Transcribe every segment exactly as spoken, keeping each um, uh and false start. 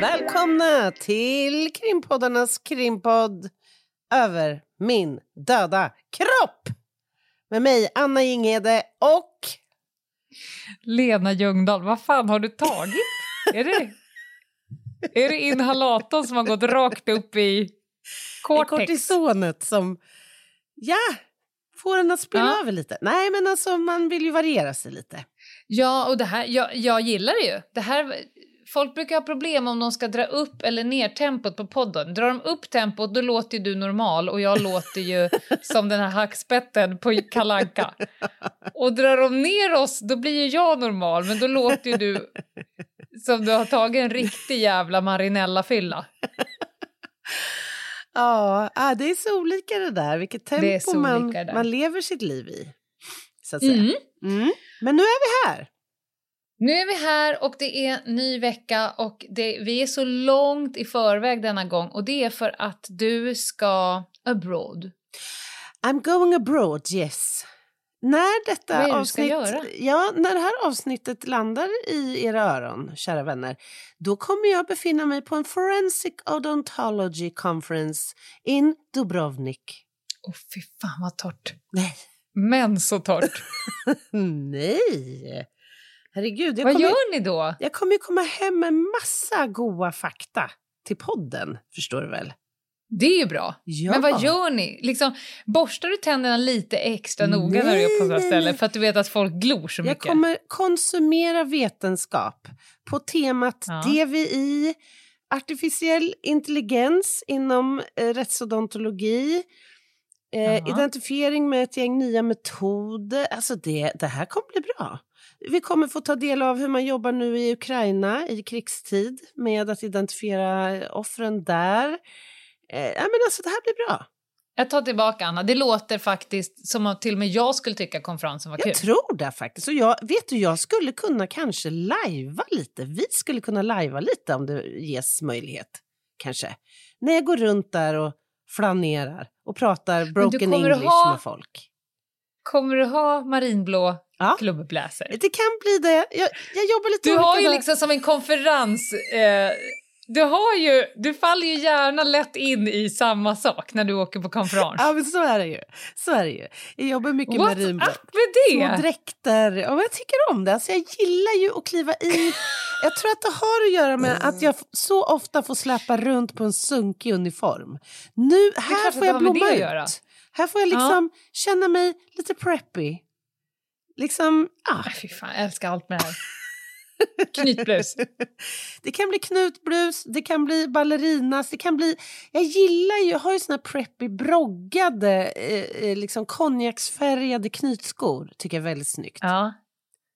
Välkomna till krimpoddarnas krimpodd Över min döda kropp. Med mig Anna Ginghede och Lena Ljungdahl. Vad fan har du tagit? är, det, är det inhalatorn som har gått rakt upp i cortex? Kortisonet som ja, får en att spilla ja. över lite. Nej, men alltså man vill ju variera sig lite. Ja, och det här, jag, jag gillar det ju. Det här... Folk brukar ha problem om de ska dra upp eller ner tempot på podden. Drar de upp tempot, då låter du normal. Och jag låter ju som den här hackspetten på Kalanka. Och drar de ner oss, då blir ju jag normal. Men då låter ju du som du har tagit en riktig jävla marinellafylla. Ja, det är så olika det där. Vilket tempo man, man lever sitt liv i. Så att säga. Mm. Mm. Men nu är vi här. Nu är vi här och det är ny vecka och det, vi är så långt i förväg denna gång. Och det är för att du ska abroad. I'm going abroad, yes. När detta avsnitt, ja, när det här avsnittet landar i era öron, kära vänner, då kommer jag befinna mig på en Forensic Odontology Conference in Dubrovnik. Åh, oh, fy fan vad torrt. Nej. Men så torrt. Nej. Herregud, vad gör ni då? Jag kommer ju komma hem med massa goda fakta till podden, förstår du väl? Det är ju bra. Ja. Men vad gör ni? Liksom, borstar du tänderna lite extra noga när du är på sådana ställen? För att du vet att folk glor så mycket. Jag kommer konsumera vetenskap på temat ja. D V I, artificiell intelligens inom eh, rättsodontologi. Eh, uh-huh. Identifiering med ett gäng nya metoder. Alltså det, det här kommer bli bra. Vi kommer få ta del av hur man jobbar nu i Ukraina i krigstid med att identifiera offren där. Eh, men alltså det här blir bra. Jag tar tillbaka Anna, det låter faktiskt som att till och med jag skulle tycka konferensen var kul. Jag tror det faktiskt. Och jag, vet du, jag skulle kunna kanske lajva lite. Vi skulle kunna lajva lite om det ges möjlighet. Kanske. När jag går runt där och flanerar och pratar broken English ha, med folk. Kommer du ha marinblå ja. klubbläser? Det kan bli det. Jag, jag jobbar lite. Du har ju där. Liksom som en konferens. Eh, du har ju, du faller ju gärna lätt in i samma sak när du åker på konferens. Ja, men så är det ju. Så är det ju. Jag jobbar mycket What marinblå. What up med det? Små dräkter. Ja, men jag tycker om det. Alltså, jag gillar ju att kliva i. Jag tror att det har att göra med mm. att jag så ofta får släppa runt på en sunkig uniform. Nu, här får jag blomma ut. Här får jag liksom ja. känna mig lite preppy. Liksom, ah. Ay, fy fan, jag älskar allt med det här. Knutblus. Det kan bli knutblus, det kan bli ballerinas, det kan bli... Jag gillar ju, jag har ju såna preppy broggade, eh, liksom konjaksfärgade knutskor. Tycker jag är väldigt snyggt. Ja.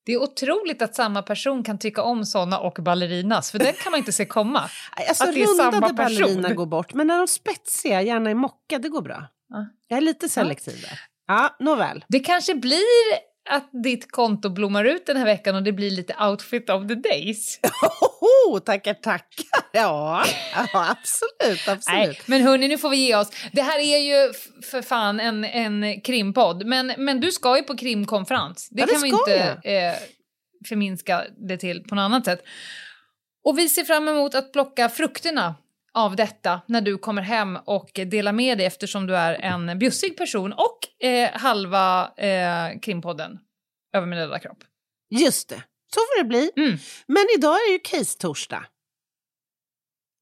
Det är otroligt att samma person kan tycka om såna och ballerinas. För den kan man inte se komma. Alltså att det är samma ballerina går bort. Men när de spetsiga, gärna i mocka, det går bra. Ja. Jag är lite selektiv där. Ja, nåväl. Det kanske blir att ditt konto blommar ut den här veckan. Och det blir lite outfit of the days. Oho, tackar, tackar. Ja, ja absolut, absolut. Nej, men hörni, nu får vi ge oss. Det här är ju för fan en, en krimpodd. Men, men du ska ju på krimkonferens. Det, ja, det kan vi inte eh, förminska det till på något annat sätt. Och vi ser fram emot att plocka frukterna av detta när du kommer hem och delar med dig eftersom du är en bjussig person och eh, halva eh, krimpodden Över min döda kropp. Just det, så får det bli. Mm. Men idag är det ju case-torsdag.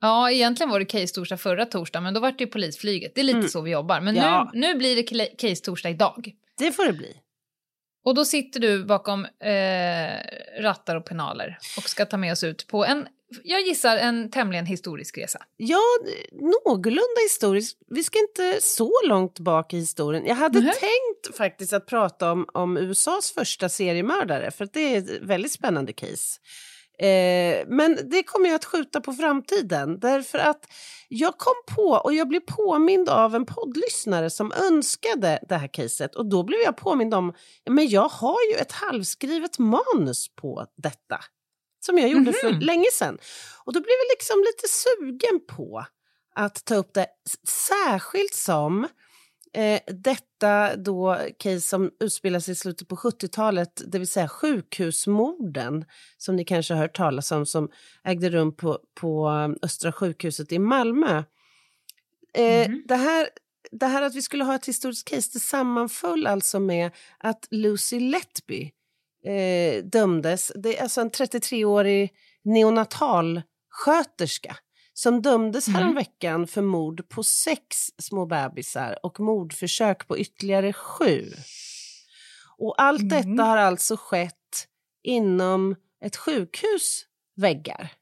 Ja, egentligen var det case-torsdag förra torsdag, men då var det ju polisflyget. Det är lite mm. så vi jobbar. Men ja. nu, nu blir det case-torsdag idag. Det får det bli. Och då sitter du bakom eh, rattar och penaler och ska ta med oss ut på en Jag gissar en tämligen historisk resa. Ja, någorlunda historisk. Vi ska inte så långt bak i historien. Jag hade mm-hmm. tänkt faktiskt att prata om, om U S A:s första seriemördare. För att det är ett väldigt spännande case. Eh, men det kommer jag att skjuta på framtiden. Därför att jag kom på och jag blev påmind av en poddlyssnare som önskade det här caset. Och då blev jag påmind om, men jag har ju ett halvskrivet manus på detta. Som jag gjorde för mm-hmm. länge sedan. Och då blev jag liksom lite sugen på att ta upp det. Särskilt som eh, detta då case som utspelas i slutet på sjuttiotalet. Det vill säga sjukhusmorden. Som ni kanske har hört talas om. Som ägde rum på, på Östra sjukhuset i Malmö. Eh, mm-hmm. det, här, det här att vi skulle ha ett historiskt case. Det sammanföll alltså med att Lucy Letby Eh, dömdes. Det är alltså en trettiotre-årig neonatalsköterska som dömdes mm. häromveckan för mord på sex små bebisar och mordförsök på ytterligare sju. Och allt mm. detta har alltså skett inom ett sjukhus väggar.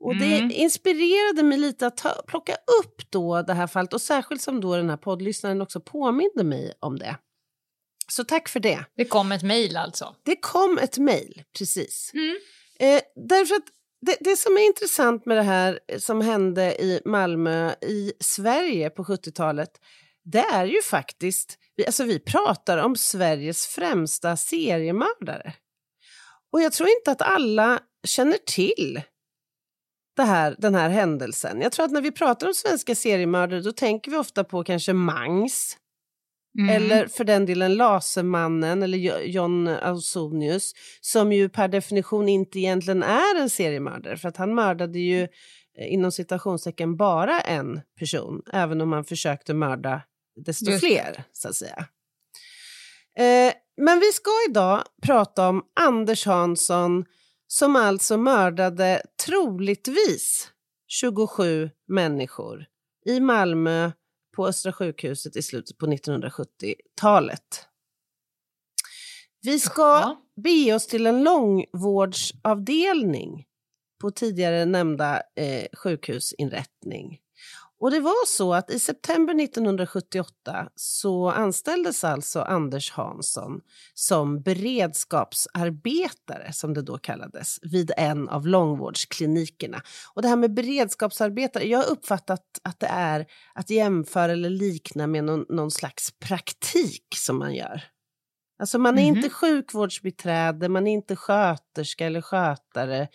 Och mm. det inspirerade mig lite att ta, plocka upp då det här fallet, och särskilt som då den här poddlyssnaren också påminde mig om det. Så tack för det. Det kom ett mejl alltså. Det kom ett mejl, precis. Mm. Eh, därför att det, det som är intressant med det här som hände i Malmö i Sverige på sjuttiotalet. Det är ju faktiskt, vi, alltså vi pratar om Sveriges främsta seriemördare. Och jag tror inte att alla känner till det här, den här händelsen. Jag tror att när vi pratar om svenska seriemördare då tänker vi ofta på kanske Mangs. Mm. Eller för den delen Lasermannen eller John Ausonius, som ju per definition inte egentligen är en seriemördare, för att han mördade ju inom citationstecken bara en person, även om han försökte mörda desto Just. fler så att säga. Eh, men vi ska idag prata om Anders Hansson, som alltså mördade troligtvis tjugosju människor i Malmö på Östra sjukhuset i slutet på nittonhundrasjuttiotalet. Vi ska be oss till en långvårdsavdelning på tidigare nämnda eh, sjukhusinrättning. Och det var så att i september nittonhundrasjuttioåtta så anställdes alltså Anders Hansson som beredskapsarbetare, som det då kallades, vid en av långvårdsklinikerna. Och det här med beredskapsarbetare, jag har uppfattat att det är att jämföra eller likna med någon, någon slags praktik som man gör. Alltså man är mm-hmm. inte sjukvårdsbiträde, man är inte sköterska eller skötare,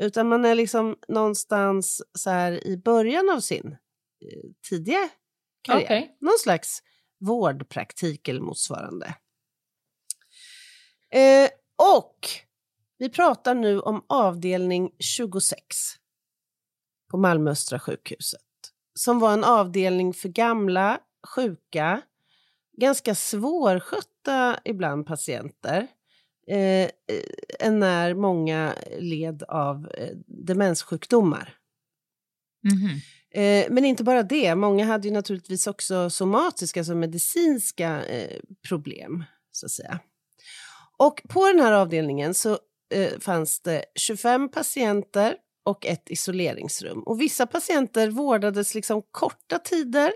utan man är liksom någonstans så här i början av sin tidiga karriär. Okay. Någon slags vårdpraktik eller motsvarande. Eh, och vi pratar nu om avdelning tjugosex på Malmö Östra sjukhuset. Som var en avdelning för gamla, sjuka, ganska svårskötta ibland patienter. Eh, när många led av eh, demenssjukdomar. Mm-hmm. Men inte bara det, många hade ju naturligtvis också somatiska, alltså medicinska eh, problem så att säga. Och på den här avdelningen så eh, fanns det tjugofem patienter och ett isoleringsrum. Och vissa patienter vårdades liksom korta tider,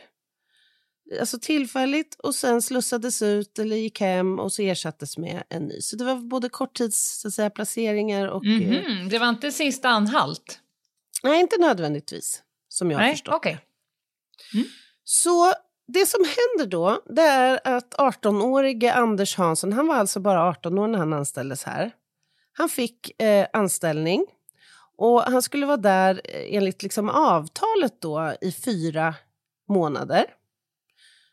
alltså tillfälligt, och sen slussades ut eller gick hem och så ersattes med en ny. Så det var både korttids så att säga, placeringar och... Mm-hmm. Det var inte sista anhalt? Nej, inte nödvändigtvis. Som jag har Nej, förstått okay. mm. Så det som händer då, det är att artonårige Anders Hansson, han var alltså bara arton år när han anställdes här. Han fick eh, anställning och han skulle vara där enligt liksom avtalet då i fyra månader.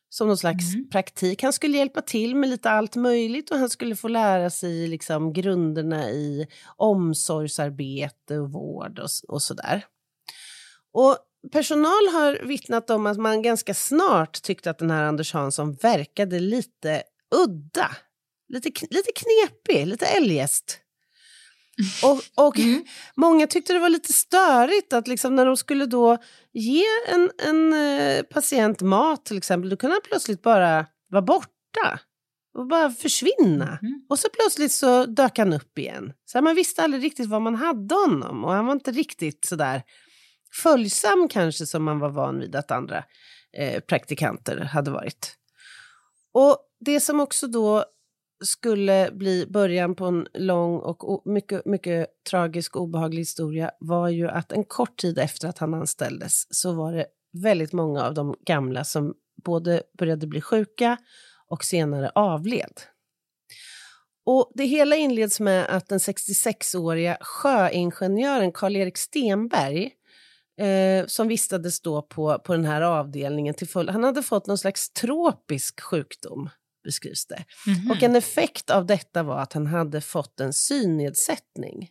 Som någon slags mm. praktik. Han skulle hjälpa till med lite allt möjligt och han skulle få lära sig liksom grunderna i omsorgsarbete och vård och, och sådär. Och personal har vittnat om att man ganska snart tyckte att den här Anders Hansson verkade lite udda. Lite, lite knepig, lite eljest. Och, och mm. många tyckte det var lite störigt att liksom när de skulle då ge en, en patient mat till exempel, då kunde han plötsligt bara vara borta. och bara försvinna. Mm. Och så plötsligt så dök han upp igen. Så man visste aldrig riktigt vad man hade honom. Och han var inte riktigt så där följsam kanske som man var van vid att andra eh, praktikanter hade varit. Och det som också då skulle bli början på en lång och mycket, mycket tragisk och obehaglig historia var ju att en kort tid efter att han anställdes så var det väldigt många av de gamla som både började bli sjuka och senare avled. Och det hela inleds med att den sextiosex-åriga sjöingenjören Carl-Erik Stenberg eh, som vistades då på, på den här avdelningen till full. Han hade fått någon slags tropisk sjukdom, beskrivs det. Mm-hmm. Och en effekt av detta var att han hade fått en synnedsättning.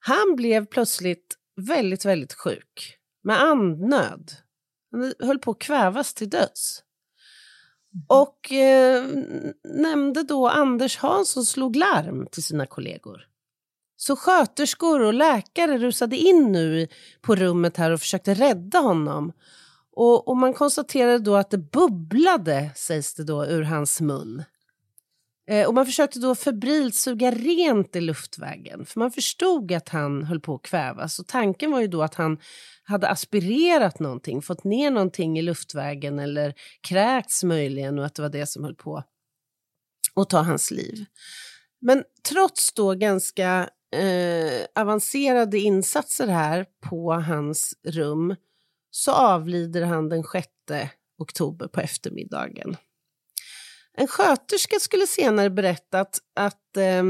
Han blev plötsligt väldigt, väldigt sjuk. Med andnöd. Han höll på att kvävas till döds. Och eh, nämnde då Anders Hansson slog larm till sina kollegor. Så sköterskor och läkare rusade in nu på rummet här och försökte rädda honom. Och, och man konstaterade då att det bubblade, sägs det då, ur hans mun. Eh, och man försökte då febrilt suga rent i luftvägen. För man förstod att han höll på att kvävas. Och tanken var ju då att han hade aspirerat någonting, fått ner någonting i luftvägen eller kräkts möjligen, och att det var det som höll på att ta hans liv. Men trots då ganska eh, avancerade insatser här på hans rum så avlider han den sjätte oktober på eftermiddagen. En sköterska skulle senare berätta att, att eh,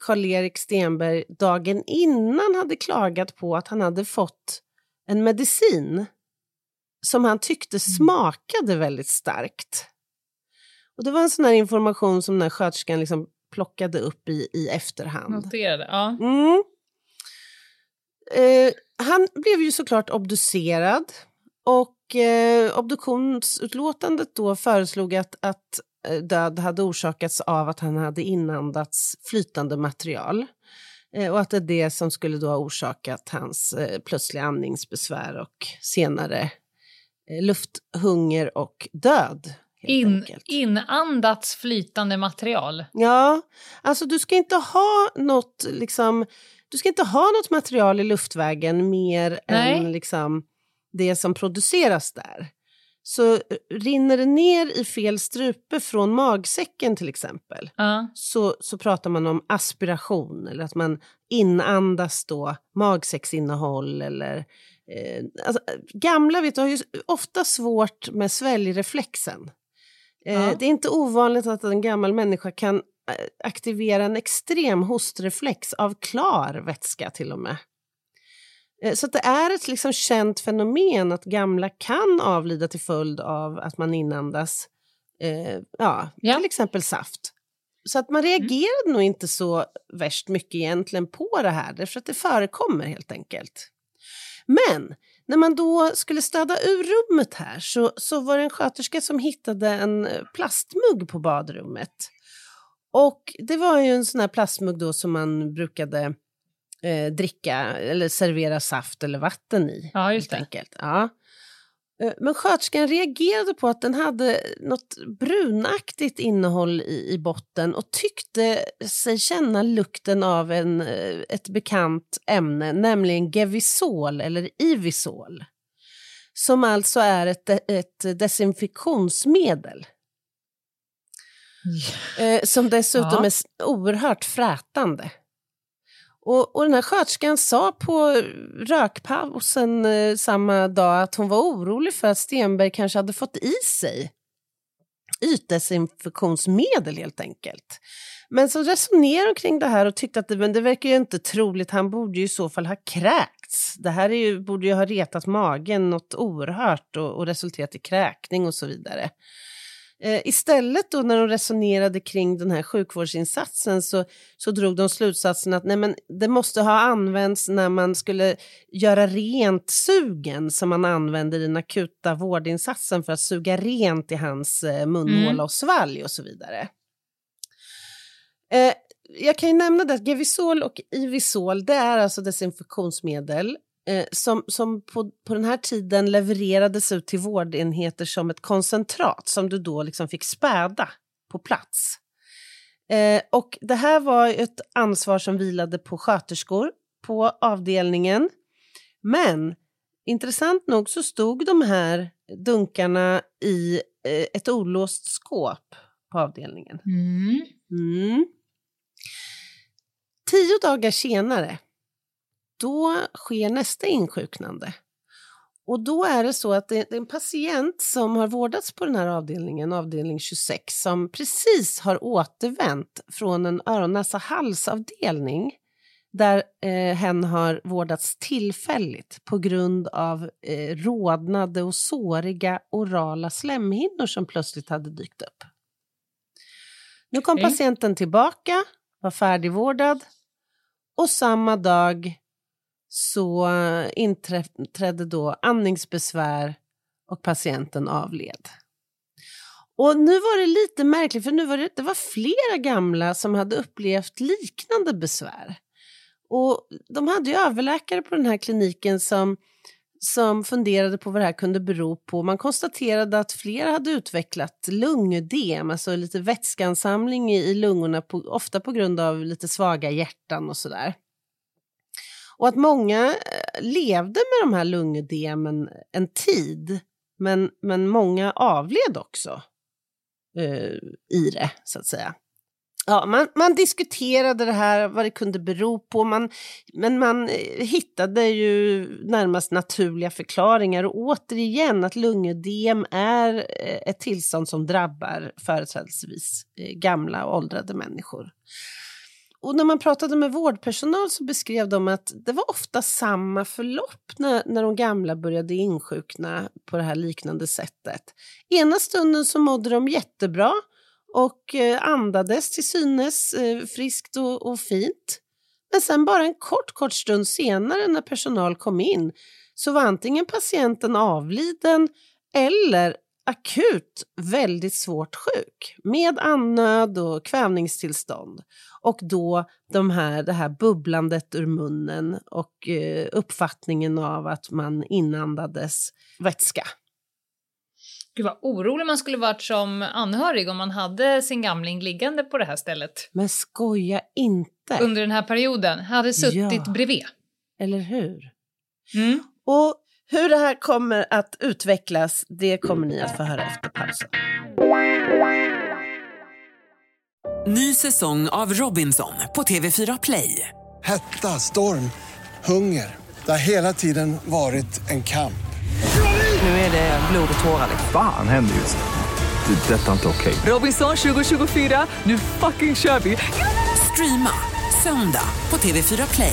Carl-Erik Stenberg dagen innan hade klagat på att han hade fått en medicin som han tyckte smakade väldigt starkt. Och det var en sån här information som den här sköterskan liksom plockade upp i, i efterhand. Noterade, ja. Mm. Eh, han blev ju såklart obducerad. Och eh, obduktionsutlåtandet då föreslog att, att död hade orsakats av att han hade inandats flytande material. Och att det är det som skulle då ha orsakat hans eh, plötsliga andningsbesvär och senare eh, lufthunger och död. In, inandats flytande material. Ja, alltså du ska inte ha något, liksom, du ska inte ha något material i luftvägen mer Nej. än liksom, det som produceras där. Så rinner det ner i fel strupe från magsäcken till exempel. Uh. Så, så pratar man om aspiration. Eller att man inandas då magsäcksinnehåll. Eller, eh, alltså, gamla vet du, har ju ofta svårt med sväljreflexen. Eh, uh. Det är inte ovanligt att en gammal människa kan aktivera en extrem hostreflex av klar vätska till och med. Så att det är ett liksom känt fenomen att gamla kan avlida till följd av att man inandas eh, ja, ja. till exempel saft. Så att man reagerade mm. nog inte så värst mycket egentligen på det här, därför att det förekommer helt enkelt. Men när man då skulle städa ur rummet här så, så var det en sköterska som hittade en plastmugg på badrummet. Och det var ju en sån här plastmugg då som man brukade Eh, dricka eller servera saft eller vatten i. Ja, just det. Ja. Eh, men sköterskan reagerade på att den hade något brunaktigt innehåll i, i botten och tyckte sig känna lukten av en, ett bekant ämne, nämligen Gevisol eller Ivisol, som alltså är ett, ett desinfektionsmedel. Ja. Eh, som dessutom ja. är oerhört frätande. Och, och den här sköterskan sa på rökpausen eh, samma dag att hon var orolig för att Stenberg kanske hade fått i sig ytdesinfektionsmedel helt enkelt. Men så resonerade hon kring det här och tyckte att det, men det verkar ju inte troligt. Han borde ju i så fall ha kräkts. Det här är ju, borde ju ha retat magen något oerhört och, och resulterat i kräkning och så vidare. Eh, istället då när de resonerade kring den här sjukvårdsinsatsen så, så drog de slutsatsen att nej, men det måste ha använts när man skulle göra rent sugen som man använder i den akuta vårdinsatsen för att suga rent i hans eh, munhåla mm. och svalg och så vidare. Eh, jag kan ju nämna det att Gevisol och Ivisol, det är alltså desinfektionsmedel. Eh, som som på, på den här tiden levererades ut till vårdenheter som ett koncentrat som du då liksom fick späda på plats. Eh, och det här var ett ansvar som vilade på sköterskor på avdelningen. Men intressant nog så stod de här dunkarna i eh, ett olåst skåp på avdelningen. Mm. Mm. Tio dagar senare, då sker nästa insjuknande. Och då är det så att det är en patient som har vårdats på den här avdelningen, avdelning tjugosex, som precis har återvänt från en öron-näsa-halsavdelning där eh, hen har vårdats tillfälligt på grund av eh, rodnade och såriga orala slemhinnor som plötsligt hade dykt upp. Nu kom mm. patienten tillbaka, var färdigvårdad och samma dag så inträdde då andningsbesvär och patienten avled. Och nu var det lite märkligt, för nu var det, det var flera gamla som hade upplevt liknande besvär. Och de hade ju överläkare på den här kliniken som, som funderade på vad det här kunde bero på. Man konstaterade att flera hade utvecklat lungödem, alltså lite vätskansamling i lungorna, på, ofta på grund av lite svaga hjärtan och sådär. Och att många levde med de här lungödemen en tid. Men, men många avled också eh, i det, så att säga. Ja, man, man diskuterade det här, vad det kunde bero på. Man, men man hittade ju närmast naturliga förklaringar. Och återigen att lungödem är ett tillstånd som drabbar företrädesvis gamla och åldrade människor. Och när man pratade med vårdpersonal så beskrev de att det var ofta samma förlopp när, när de gamla började insjukna på det här liknande sättet. Ena stunden så mådde de jättebra och andades till synes friskt och, och fint. Men sen bara en kort, kort stund senare när personal kom in så var antingen patienten avliden eller akut väldigt svårt sjuk med andnöd och kvävningstillstånd, och då de här, det här bubblandet ur munnen och eh, uppfattningen av att man inandades vätska. Gud vad orolig man skulle varit som anhörig om man hade sin gamling liggande på det här stället. Men skoja inte. Under den här perioden hade suttit ja. bredvid. Eller hur? Mm. Och hur det här kommer att utvecklas, det kommer ni att få höra efter pausen. Ny säsong av Robinson på T V fyra Play. Hetta, storm, hunger. Det har hela tiden varit en kamp. Nu är det blod och tårar. Fan händer just det. Det är detta inte okej. Robinson tjugo tjugofyra, nu fucking kör vi. Streama söndag på T V fyra Play.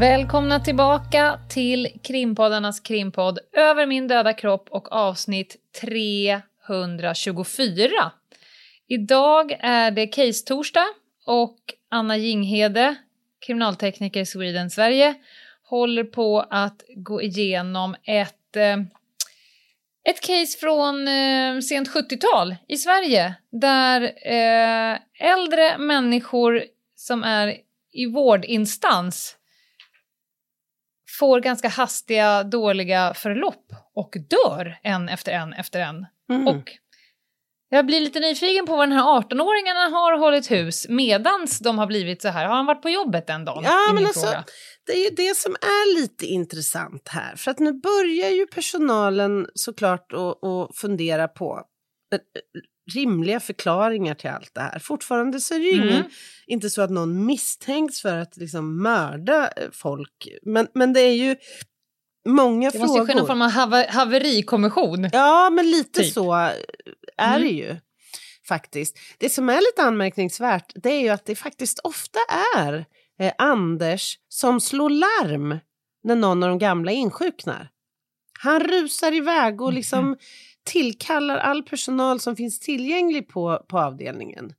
Välkomna tillbaka till Krimpoddarnas krimpodd Över min döda kropp och avsnitt trehundratjugofyra. Idag är det case-torsdag och Anna Ginghede, kriminaltekniker i Sweden, Sverige, håller på att gå igenom ett, ett case från sent sjuttiotal i Sverige där äldre människor som är i vårdinstans får ganska hastiga, dåliga förlopp och dör en efter en efter en. Mm. Och jag blir lite nyfiken på vad den här arton-åringarna har hållit hus medans de har blivit så här. Har han varit på jobbet en dag? Ja, men alltså, det är ju det som är lite intressant här. För att nu börjar ju personalen såklart att, att fundera på rimliga förklaringar till allt det här. Fortfarande så är det ju ingen, mm. inte så att någon misstänks för att liksom mörda folk. Men, men det är ju många frågor. Det måste ju ske någon form av haverikommission. Ja, men lite typ. Så är mm. det ju faktiskt. Det som är lite anmärkningsvärt, det är ju att det faktiskt ofta är eh, Anders som slår larm när någon av de gamla insjuknar. Han rusar iväg och liksom mm. tillkallar all personal som finns tillgänglig på, på avdelningen.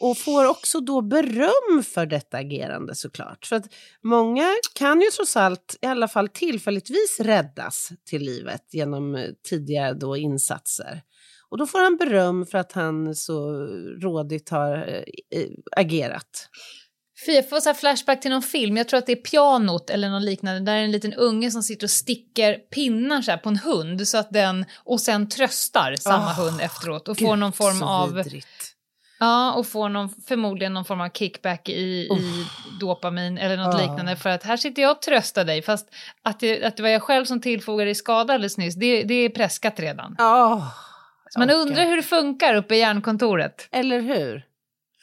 Och får också då beröm för detta agerande såklart. För att många kan ju trots allt i alla fall tillfälligtvis räddas till livet genom tidiga då insatser. Och då får han beröm för att han så rådigt har äh, agerat. Fy, jag får så här flashback till någon film. Jag tror att det är Pianot eller någon liknande. Där är en liten unge som sitter och sticker pinnar så här på en hund. Så att den, och sen tröstar samma oh, hund efteråt. Och gud, får någon form av... vidrigt. Ja, och får någon, förmodligen någon form av kickback i, oh. i dopamin eller något oh. liknande. För att här sitter jag och tröstar dig. Fast att det, att det var jag själv som tillfogade i skada alldeles nyss. Det, det är preskat redan. Ja. Oh. Man undrar hur det funkar uppe i hjärnkontoret. Eller hur?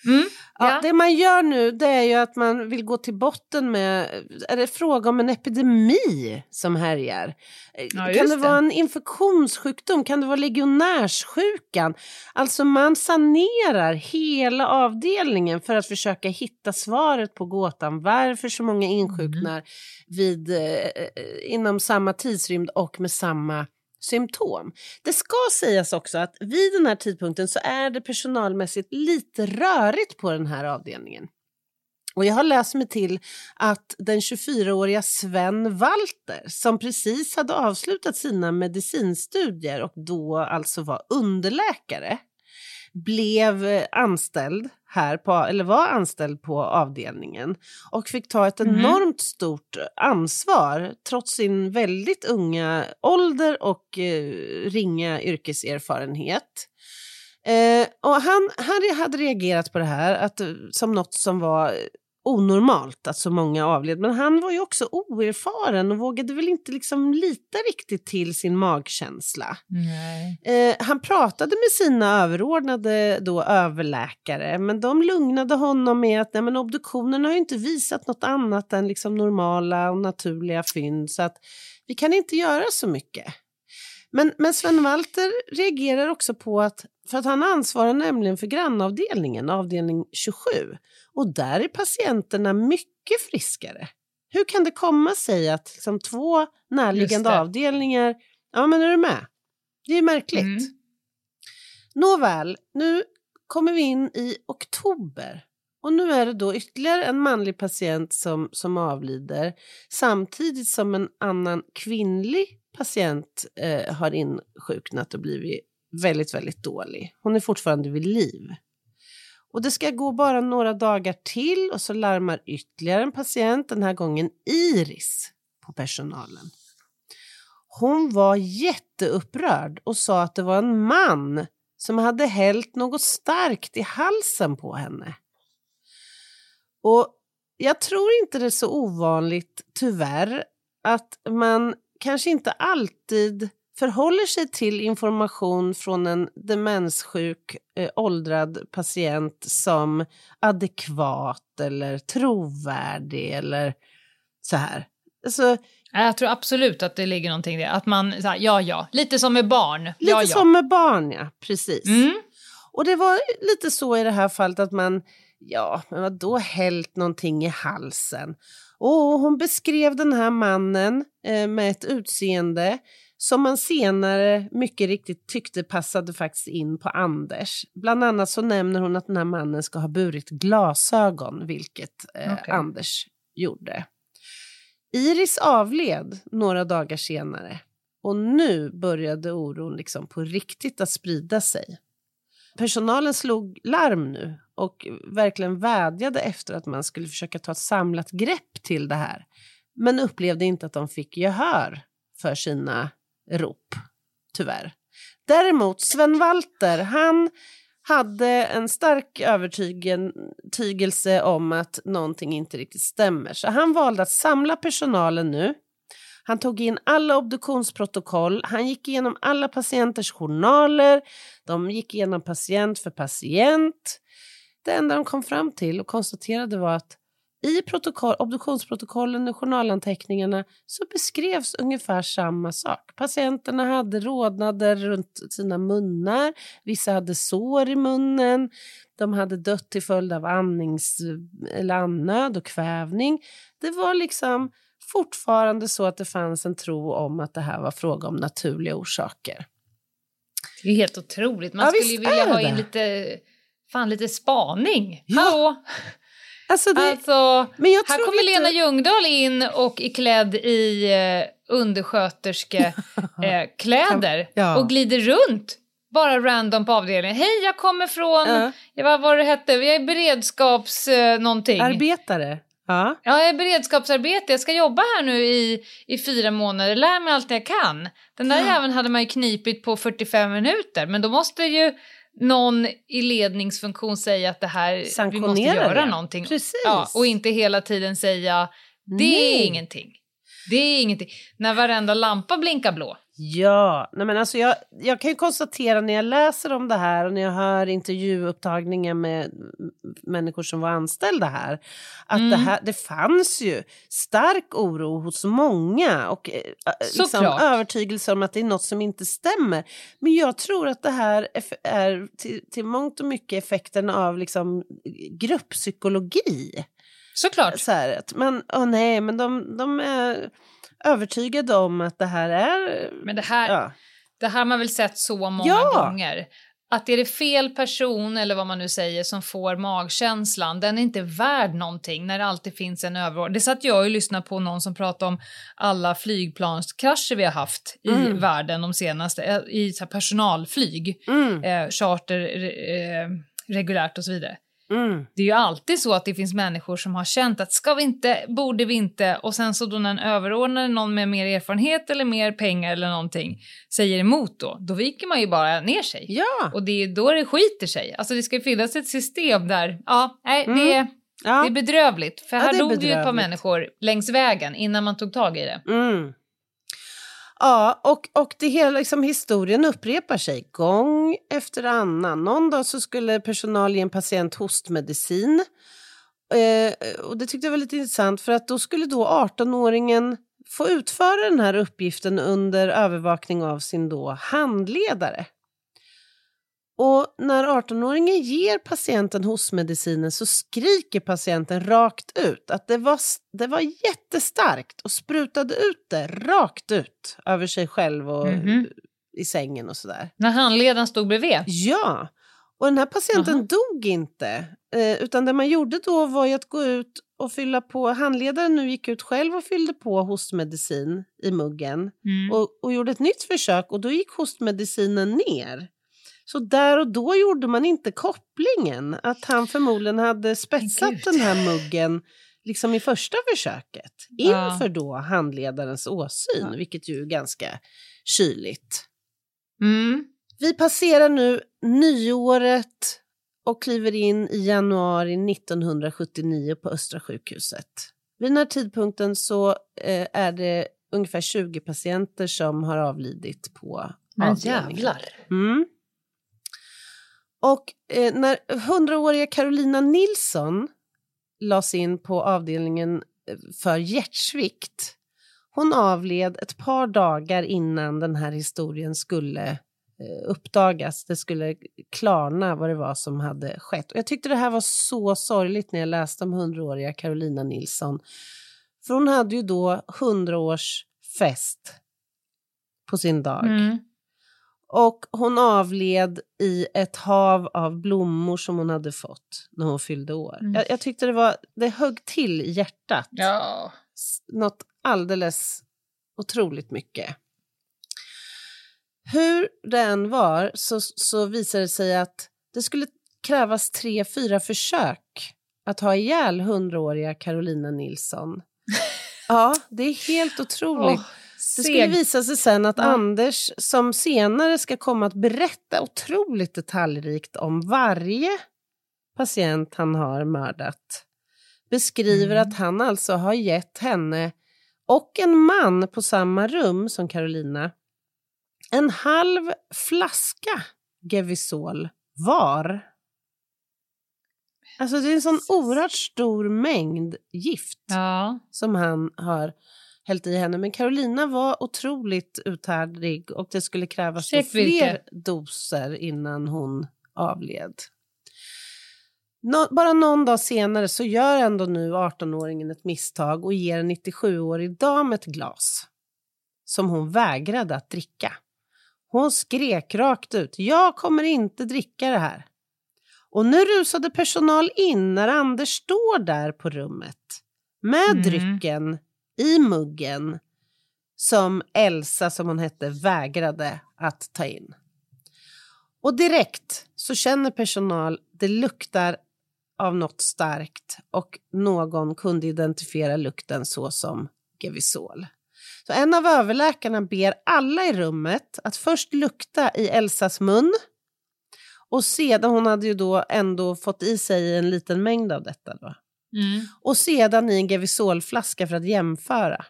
Mm, ja. Ja, det man gör nu det är ju att man vill gå till botten med... Är det fråga om en epidemi som härjar? Ja, kan det, det vara en infektionssjukdom? Kan det vara legionärssjukan? Alltså man sanerar hela avdelningen för att försöka hitta svaret på gåtan. Varför så många insjuknar mm. vid, eh, inom samma tidsrymd och med samma... symptom. Det ska sägas också att vid den här tidpunkten så är det personalmässigt lite rörigt på den här avdelningen. Och jag har läst mig till att den tjugofyraåriga Sven Walter som precis hade avslutat sina medicinstudier och då alltså var underläkare blev anställd här på, eller var anställd på avdelningen och fick ta ett mm. enormt stort ansvar trots sin väldigt unga ålder och eh, ringa yrkeserfarenhet. Eh, och han, han hade reagerat på det här att, som något som var onormalt att så många avled. Men han var ju också oerfaren och vågade väl inte liksom lita riktigt till sin magkänsla. Nej. Eh, han pratade med sina överordnade då överläkare, men de lugnade honom med att nej, men obduktionen har ju inte visat något annat än liksom normala och naturliga fynd så att vi kan inte göra så mycket. Men, men Sven Walter reagerar också på att, för att han ansvarar nämligen för grannavdelningen, avdelning tjugosju. Och där är patienterna mycket friskare. Hur kan det komma sig att liksom, två närliggande avdelningar, ja men är du med? Det är märkligt. Mm. Nåväl, nu kommer vi in i oktober. Och nu är det då ytterligare en manlig patient som, som avlider. Samtidigt som en annan kvinnlig patient eh, har insjuknat och blivit väldigt, väldigt dålig. Hon är fortfarande vid liv. Och det ska gå bara några dagar till och så larmar ytterligare en patient, den här gången Iris, på personalen. Hon var jätteupprörd och sa att det var en man som hade hällt något starkt i halsen på henne. Och jag tror inte det är så ovanligt, tyvärr, att man kanske inte alltid förhåller sig till information från en demenssjuk eh, åldrad patient som adekvat eller trovärdig eller så här. Alltså, jag tror absolut att det ligger någonting i det. Att man, så här, ja ja, lite som med barn. Lite ja, ja. som med barn, ja, precis. Mm. Och det var lite så i det här fallet att man, ja, men vadå hällt någonting i halsen. Och hon beskrev den här mannen eh, med ett utseende som man senare mycket riktigt tyckte passade faktiskt in på Anders. Bland annat så nämner hon att den här mannen ska ha burit glasögon, vilket eh, okay. Anders gjorde. Iris avled några dagar senare och nu började oron liksom på riktigt att sprida sig. Personalen slog larm nu och verkligen vädjade efter att man skulle försöka ta ett samlat grepp till det här. Men upplevde inte att de fick gehör för sina rop, tyvärr. Däremot Sven Walter, han hade en stark övertygelse om att någonting inte riktigt stämmer. Så han valde att samla personalen nu. Han tog in alla obduktionsprotokoll. Han gick igenom alla patienters journaler. De gick igenom patient för patient. Det enda de kom fram till och konstaterade var att i protokoll, obduktionsprotokollen och journalanteckningarna så beskrevs ungefär samma sak. Patienterna hade rodnader runt sina munnar. Vissa hade sår i munnen. De hade dött till följd av andnings, eller annöd och kvävning. Det var liksom fortfarande så att det fanns en tro om att det här var fråga om naturliga orsaker. Det är helt otroligt. Man ja, skulle ju vilja ha in lite, fan, lite spaning. Ja. Hallå! Alltså, det, alltså men jag här tror kommer inte... Lena Ljungdahl in och är klädd i eh, undersköterske eh, kläder ja. och glider runt. Bara random på avdelningen. Hej, jag kommer från... Uh. Jag, vad var det hette? Jag är beredskaps... Eh, någonting. Arbetare. Ja. ja, jag är beredskapsarbete. Jag ska jobba här nu i, i fyra månader. Lär mig allt jag kan. Den där ja. jäveln hade man ju knipit på fyrtiofem minuter. Men då måste ju någon i ledningsfunktion säga att det här... Vi måste göra det. Någonting. Precis. Ja, och inte hela tiden säga... Det Nej. är ingenting. Det är ingenting. När varenda lampa blinkar blå. Ja, nej men alltså jag, jag kan ju konstatera när jag läser om det här och när jag hör intervjuupptagningar med människor som var anställda här att mm. det här, det fanns ju stark oro hos många och liksom övertygelse om att det är något som inte stämmer. Men jag tror att det här är till, till mångt och mycket effekten av liksom grupppsykologi. Såklart. Så här, att man, åh nej, men de, de är... övertygad om att det här är... Men det här, ja. det här har man väl sett så många ja. gånger. Att är det fel person, eller vad man nu säger, som får magkänslan. Den är inte värd någonting när det alltid finns en överordning. Det satt jag och lyssnade på någon som pratade om alla flygplanskrascher vi har haft i mm. världen de senaste. I så här personalflyg, mm. eh, charter, eh, regulärt och så vidare. Mm. Det är ju alltid så att det finns människor som har känt att ska vi inte, borde vi inte, och sen så då när en överordnare, någon med mer erfarenhet eller mer pengar eller någonting säger emot då, då viker man ju bara ner sig. Ja. Och det är då det skiter sig. Alltså det ska ju finnas ett system där, ja, nej, mm. det, ja. det är bedrövligt. För här ja, låg bedrövligt. ju ett par människor längs vägen innan man tog tag i det. Mm. Ja, och, och det hela liksom, historien upprepar sig gång efter annan. Någon dag så skulle personal ge en patient hostmedicin. Eh, och det tyckte jag var lite intressant för att då skulle då arton-åringen få utföra den här uppgiften under övervakning av sin då handledare. Och när arton-åringen ger patienten hostmedicinen så skriker patienten rakt ut att det var, det var jättestarkt och sprutade ut det rakt ut över sig själv och mm-hmm. i sängen och sådär. När handledaren stod bredvid? Ja, och den här patienten Aha. dog inte utan det man gjorde då var ju att gå ut och fylla på. Handledaren nu gick ut själv och fyllde på hostmedicin i muggen mm. och, och gjorde ett nytt försök och då gick hostmedicinen ner. Så där och då gjorde man inte kopplingen att han förmodligen hade spetsat Gud. den här muggen liksom i första försöket. Inför ja. då handledarens åsyn, ja. vilket ju är ganska kyligt. Mm. Vi passerar nu nyåret och kliver in i januari nittonhundrasjuttionio på Östra sjukhuset. Vid den här tidpunkten så eh, är det ungefär tjugo patienter som har avlidit på avdelningen. Men jävlar! Mm. Och eh, när hundraåriga Karolina Nilsson lades in på avdelningen för hjärtsvikt. Hon avled ett par dagar innan den här historien skulle eh, uppdagas. Det skulle klarna vad det var som hade skett. Och jag tyckte det här var så sorgligt när jag läste om hundraåriga Karolina Nilsson. För hon hade ju då hundraårsfest på sin dag. Mm. Och hon avled i ett hav av blommor som hon hade fått när hon fyllde år. Mm. Jag, jag tyckte det var, det högg till i hjärtat. Ja. Något alldeles otroligt mycket. Hur det än var så, så visade det sig att det skulle krävas tre, fyra försök att ha ihjäl hundraåriga Karolina Nilsson. Ja, det är helt otroligt. Oh. Det skulle visa sig sen att ja. Anders som senare ska komma att berätta otroligt detaljrikt om varje patient han har mördat. Beskriver mm. att han alltså har gett henne och en man på samma rum som Karolina en halv flaska Gevisol var. Alltså det är en sån oerhört stor mängd gift ja. som han har helt i henne. Men Karolina var otroligt uthärdig och det skulle krävas fler doser innan hon avled. Nå- bara någon dag senare så gör ändå nu arton-åringen ett misstag och ger en nittiosju-årig dam ett glas som hon vägrade att dricka. Hon skrek rakt ut, jag kommer inte dricka det här. Och nu rusade personal in när Anders står där på rummet. Med mm. drycken i muggen som Elsa, som hon hette, vägrade att ta in. Och direkt så känner personal, det luktar av något starkt. Och någon kunde identifiera lukten så som Gevisol. Så en av överläkarna ber alla i rummet att först lukta i Elsas mun. Och sedan, hon hade ju då ändå fått i sig en liten mängd av detta då. Mm. Och sedan i en Gevisolflaska för att jämföra.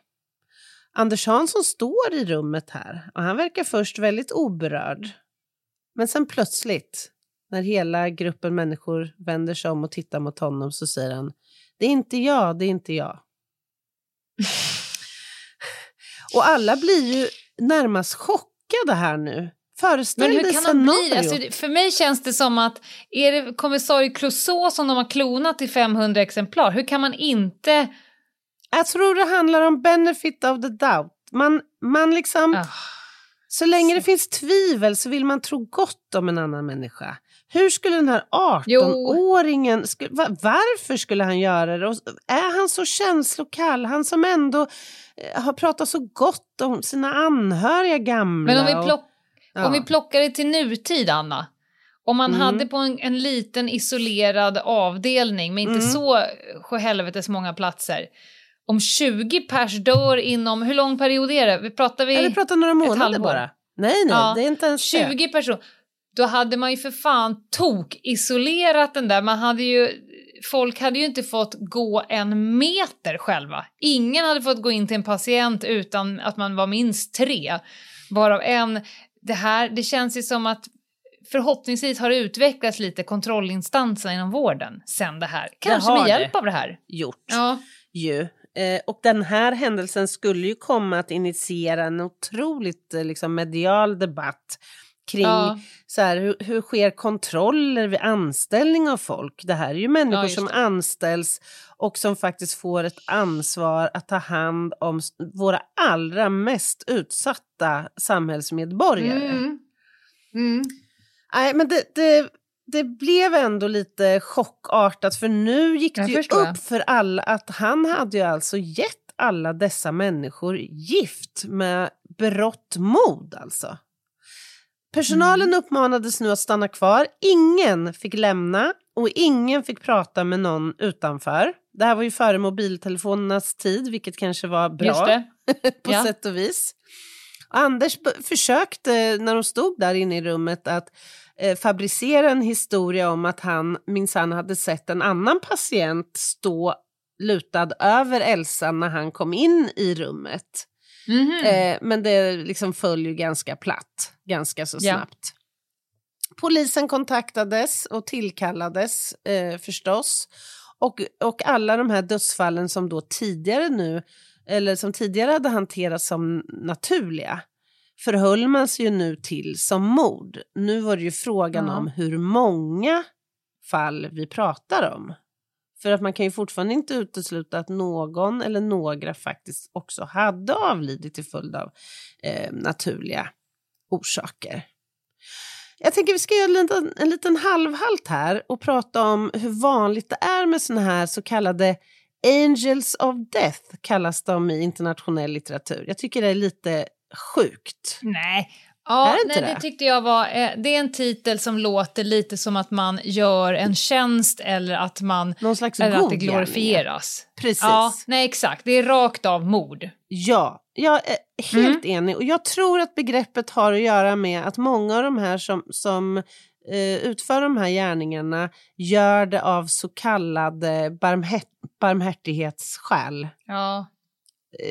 Anders Hansson står i rummet här. Och han verkar först väldigt oberörd. Men sen plötsligt, när hela gruppen människor vänder sig om och tittar mot honom, så säger han, det är inte jag, det är inte jag. Och alla blir ju närmast chockade här nu. Föreställ dig scenario. Men hur kan han bli? Alltså, för mig känns det som att är det kommissarie Clouseau som de har klonat i femhundra exemplar? Hur kan man inte... Jag tror det handlar om benefit of the doubt. Man, man liksom... Ah. Så länge det finns tvivel så vill man tro gott om en annan människa. Hur skulle den här arton-åringen... Skulle, var, varför skulle han göra det? Och är han så känslokall? Han som ändå har pratat så gott om sina anhöriga gamla. Men om vi, plock, och, ja. om vi plockar det till nutid, Anna. Om man mm. hade på en, en liten isolerad avdelning med inte mm. så sjöhelvetes många platser... Om tjugo pers dör inom... Hur lång period är det? Vi pratar vi... Ja, vi pratar några månader bara. Nej, nej. Ja, det är inte ens tjugo personer. Då hade man ju för fan tok isolerat den där. Man hade ju... Folk hade ju inte fått gå en meter själva. Ingen hade fått gå in till en patient utan att man var minst tre. Varav en... Det här... Det känns ju som att... Förhoppningsvis har det utvecklats lite kontrollinstanser inom vården sen det här. Kanske det med hjälp det. av det här. Gjort. Ja. Ju... Eh, och den här händelsen skulle ju komma att initiera en otroligt eh, liksom medial debatt kring ja. så här, hur, hur sker kontroller vid anställning av folk. Det här är ju människor ja, som anställs och som faktiskt får ett ansvar att ta hand om våra allra mest utsatta samhällsmedborgare. Mm. Mm. Nej, men det... det Det blev ändå lite chockartat, för nu gick det ju upp för alla att han hade ju alltså gett alla dessa människor gift med berått mod alltså. Personalen mm. uppmanades nu att stanna kvar. Ingen fick lämna och ingen fick prata med någon utanför. Det här var ju före mobiltelefonernas tid, vilket kanske var bra på ja. sätt och vis. Anders b- försökte när de stod där inne i rummet att eh, fabricera en historia om att han minsann hade sett en annan patient stå lutad över Elsa när han kom in i rummet. Mm-hmm. Eh, men det liksom föll ju ganska platt, ganska så snabbt. Ja. Polisen kontaktades och tillkallades eh, förstås. Och, och alla de här dödsfallen som då tidigare nu... eller som tidigare hade hanterats som naturliga, förhöll man sig ju nu till som mord. Nu var det ju frågan mm. om hur många fall vi pratar om. För att man kan ju fortfarande inte utesluta att någon eller några faktiskt också hade avlidit till följd av eh, naturliga orsaker. Jag tänker vi ska göra en liten, en liten halvhalt här och prata om hur vanligt det är med såna här så kallade... Angels of Death kallas de i internationell litteratur. Jag tycker det är lite sjukt. Nej, ja, det, nej det? det tyckte jag var... Det är en titel som låter lite som att man gör en tjänst eller att man... Någon slags eller god att det glorifieras. Gärning. Precis. Ja, nej, exakt. Det är rakt av mord. Ja, jag är helt mm. enig. Och jag tror att begreppet har att göra med att många av de här som... som utför de här gärningarna gör det av så kallade barmhä- barmhärtighetsskäl. Ja.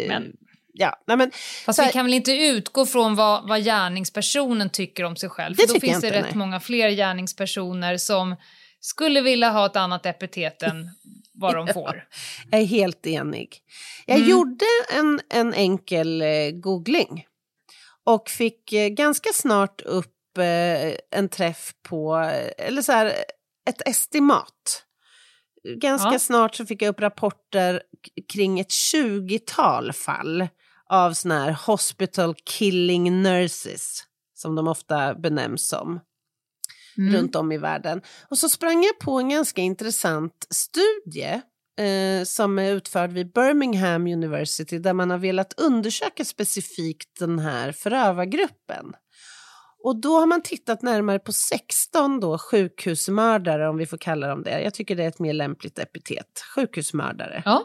Men. Ja, nej men, Fast så här, vi kan väl inte utgå från vad, vad gärningspersonen tycker om sig själv. För då finns det inte, rätt nej. många fler gärningspersoner som skulle vilja ha ett annat epitet än vad de får. Jag är helt enig. Jag mm. gjorde en, en enkel googling. Och fick ganska snart upp en träff på, eller så här, ett estimat. Ganska ja. snart så fick jag upp rapporter kring ett tjugotal fall av såna här hospital killing nurses som de ofta benämns som, mm. runt om i världen. Och så sprang jag på en ganska intressant studie eh, som är utförd vid Birmingham University, där man har velat undersöka specifikt den här förövargruppen. Och då har man tittat närmare på sexton då, sjukhusmördare, om vi får kalla dem det. Jag tycker det är ett mer lämpligt epitet. Sjukhusmördare. Ja.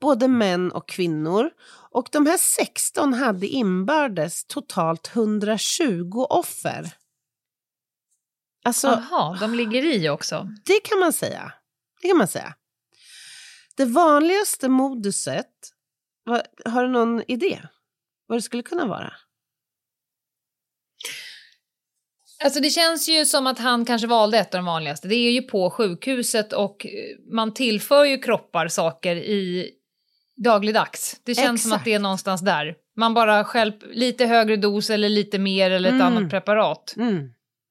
Både män och kvinnor. Och de här sexton hade inbördes totalt hundratjugo offer. Alltså, aha, de ligger i också. Det kan man säga. Det kan man säga. Det vanligaste moduset, vad, har du någon idé? Vad det skulle kunna vara? Alltså det känns ju som att han kanske valde ett av de vanligaste. Det är ju på sjukhuset och man tillför ju kroppar saker i dagligdags. Det känns, exakt, som att det är någonstans där. Man bara skälp lite högre dos eller lite mer eller ett mm. annat preparat. Mm.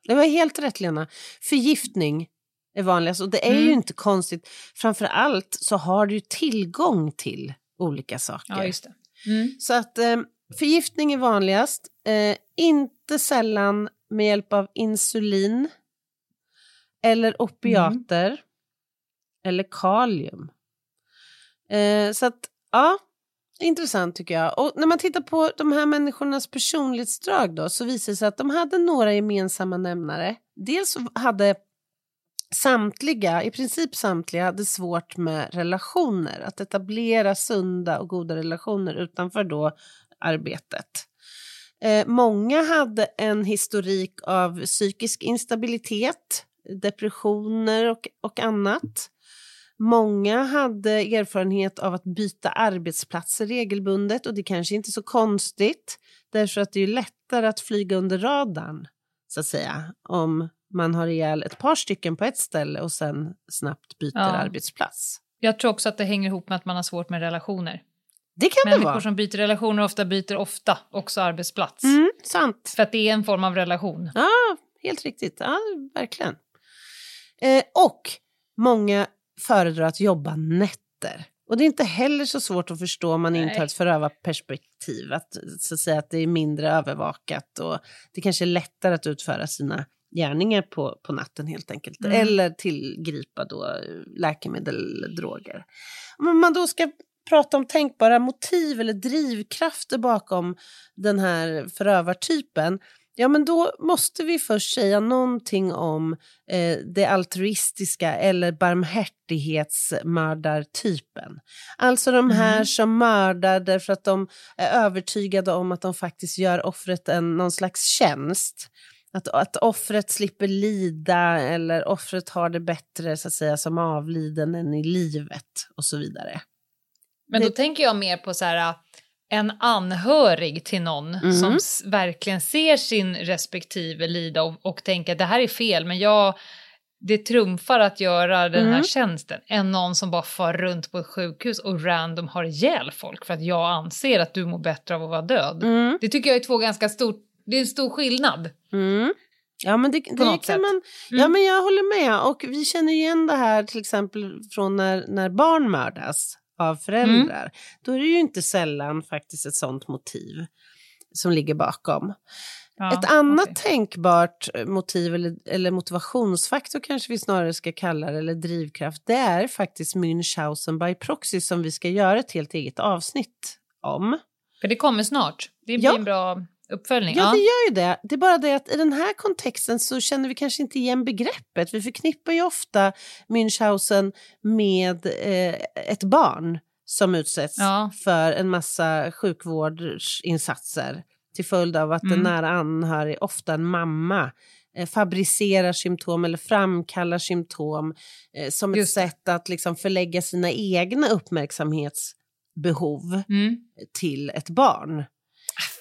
Det var helt rätt, Lena. Förgiftning är vanligast och det är mm. ju inte konstigt. Framförallt så har du tillgång till olika saker. Ja, just det. Mm. Så att förgiftning är vanligast. Eh, inte sällan med hjälp av insulin eller opiater mm. eller kalium. Eh, så att, ja, intressant tycker jag. Och när man tittar på de här människornas personlighetsdrag då, så visar det sig att de hade några gemensamma nämnare. Dels hade samtliga, i princip samtliga, hade svårt med relationer. Att etablera sunda och goda relationer utanför då arbetet. Eh, många hade en historik av psykisk instabilitet, depressioner och, och annat. Många hade erfarenhet av att byta arbetsplatser regelbundet, och det kanske inte är så konstigt därför att det är lättare att flyga under radarn så att säga om man har ihjäl ett par stycken på ett ställe och sen snabbt byter ja. arbetsplats. Jag tror också att det hänger ihop med att man har svårt med relationer. Det kan människor det vara. Som byter relationer ofta byter ofta också arbetsplats. Mm, sant. För att det är en form av relation. Ja, helt riktigt. Ja, verkligen. Eh, och många föredrar att jobba nätter. Och det är inte heller så svårt att förstå om man inte har ett förövarperspektiv. Att, så att säga, att det är mindre övervakat och det kanske är lättare att utföra sina gärningar på, på natten helt enkelt. Mm. Eller tillgripa då läkemedel eller droger. Men man då ska prata om tänkbara motiv eller drivkrafter bakom den här förövartypen, ja men då måste vi först säga någonting om eh, det altruistiska eller barmhärtighetsmördartypen. Alltså de här mm. som mördar därför att de är övertygade om att de faktiskt gör offret en, någon slags tjänst. Att, att offret slipper lida eller offret har det bättre så att säga som avliden än i livet och så vidare. Men då tänker jag mer på så här, en anhörig till någon mm. som s- verkligen ser sin respektive lida och, och tänker att det här är fel, men jag, det trumfar att göra den mm. här tjänsten. Än någon som bara far runt på ett sjukhus och random har ihjäl folk för att jag anser att du mår bättre av att vara död. Mm. Det tycker jag är två ganska stor, det är en stor skillnad. Mm. Ja men det, det kan sätt. man mm. Ja men jag håller med, och vi känner igen det här till exempel från när, när barn mördas av föräldrar, mm. då är det ju inte sällan faktiskt ett sånt motiv som ligger bakom. Ja, ett annat okay. tänkbart motiv eller, eller motivationsfaktor kanske vi snarare ska kalla det, eller drivkraft, det är faktiskt Munchausen by proxy som vi ska göra ett helt eget avsnitt om. För det kommer snart, det blir ja. en bra uppföljning. Ja, ja, det gör ju det. Det är bara det att i den här kontexten så känner vi kanske inte igen begreppet. Vi förknippar ju ofta Munchausen med eh, ett barn som utsätts ja. för en massa sjukvårdsinsatser till följd av att mm. en nära anhörig, ofta en mamma, eh, fabricerar symptom eller framkallar symptom eh, som Just. ett sätt att liksom förlägga sina egna uppmärksamhetsbehov mm. till ett barn.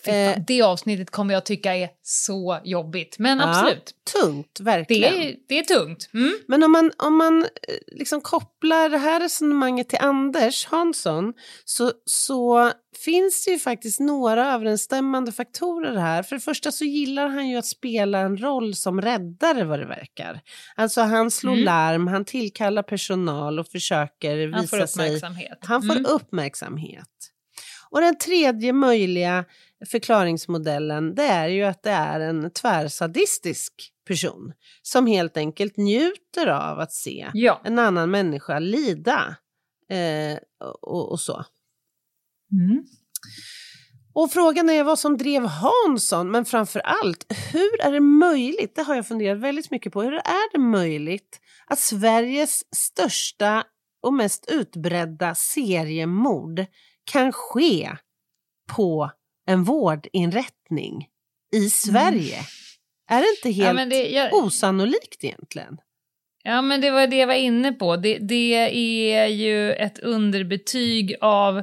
Fan, det avsnittet kommer jag tycka är så jobbigt. Men ja, absolut. Tungt, verkligen. Det är, det är tungt. Mm. Men om man, om man liksom kopplar det här resonemanget till Anders Hansson, så, så finns det ju faktiskt några överensstämmande faktorer här. För det första så gillar han ju att spela en roll som räddare vad det verkar. Alltså han slår mm. larm, han tillkallar personal och försöker visa sig. Han får uppmärksamhet. Han får mm. uppmärksamhet. Och den tredje möjliga förklaringsmodellen, det är ju att det är en tvärsadistisk person som helt enkelt njuter av att se ja. en annan människa lida eh, och, och så. Mm. Och frågan är vad som drev Hansson, men framför allt, hur är det möjligt, det har jag funderat väldigt mycket på, hur är det möjligt att Sveriges största och mest utbredda seriemord kan ske på en vårdinrättning i Sverige? Mm. Är det inte helt ja, men det, jag... osannolikt egentligen? Ja, men det var det jag var inne på. Det, det är ju ett underbetyg av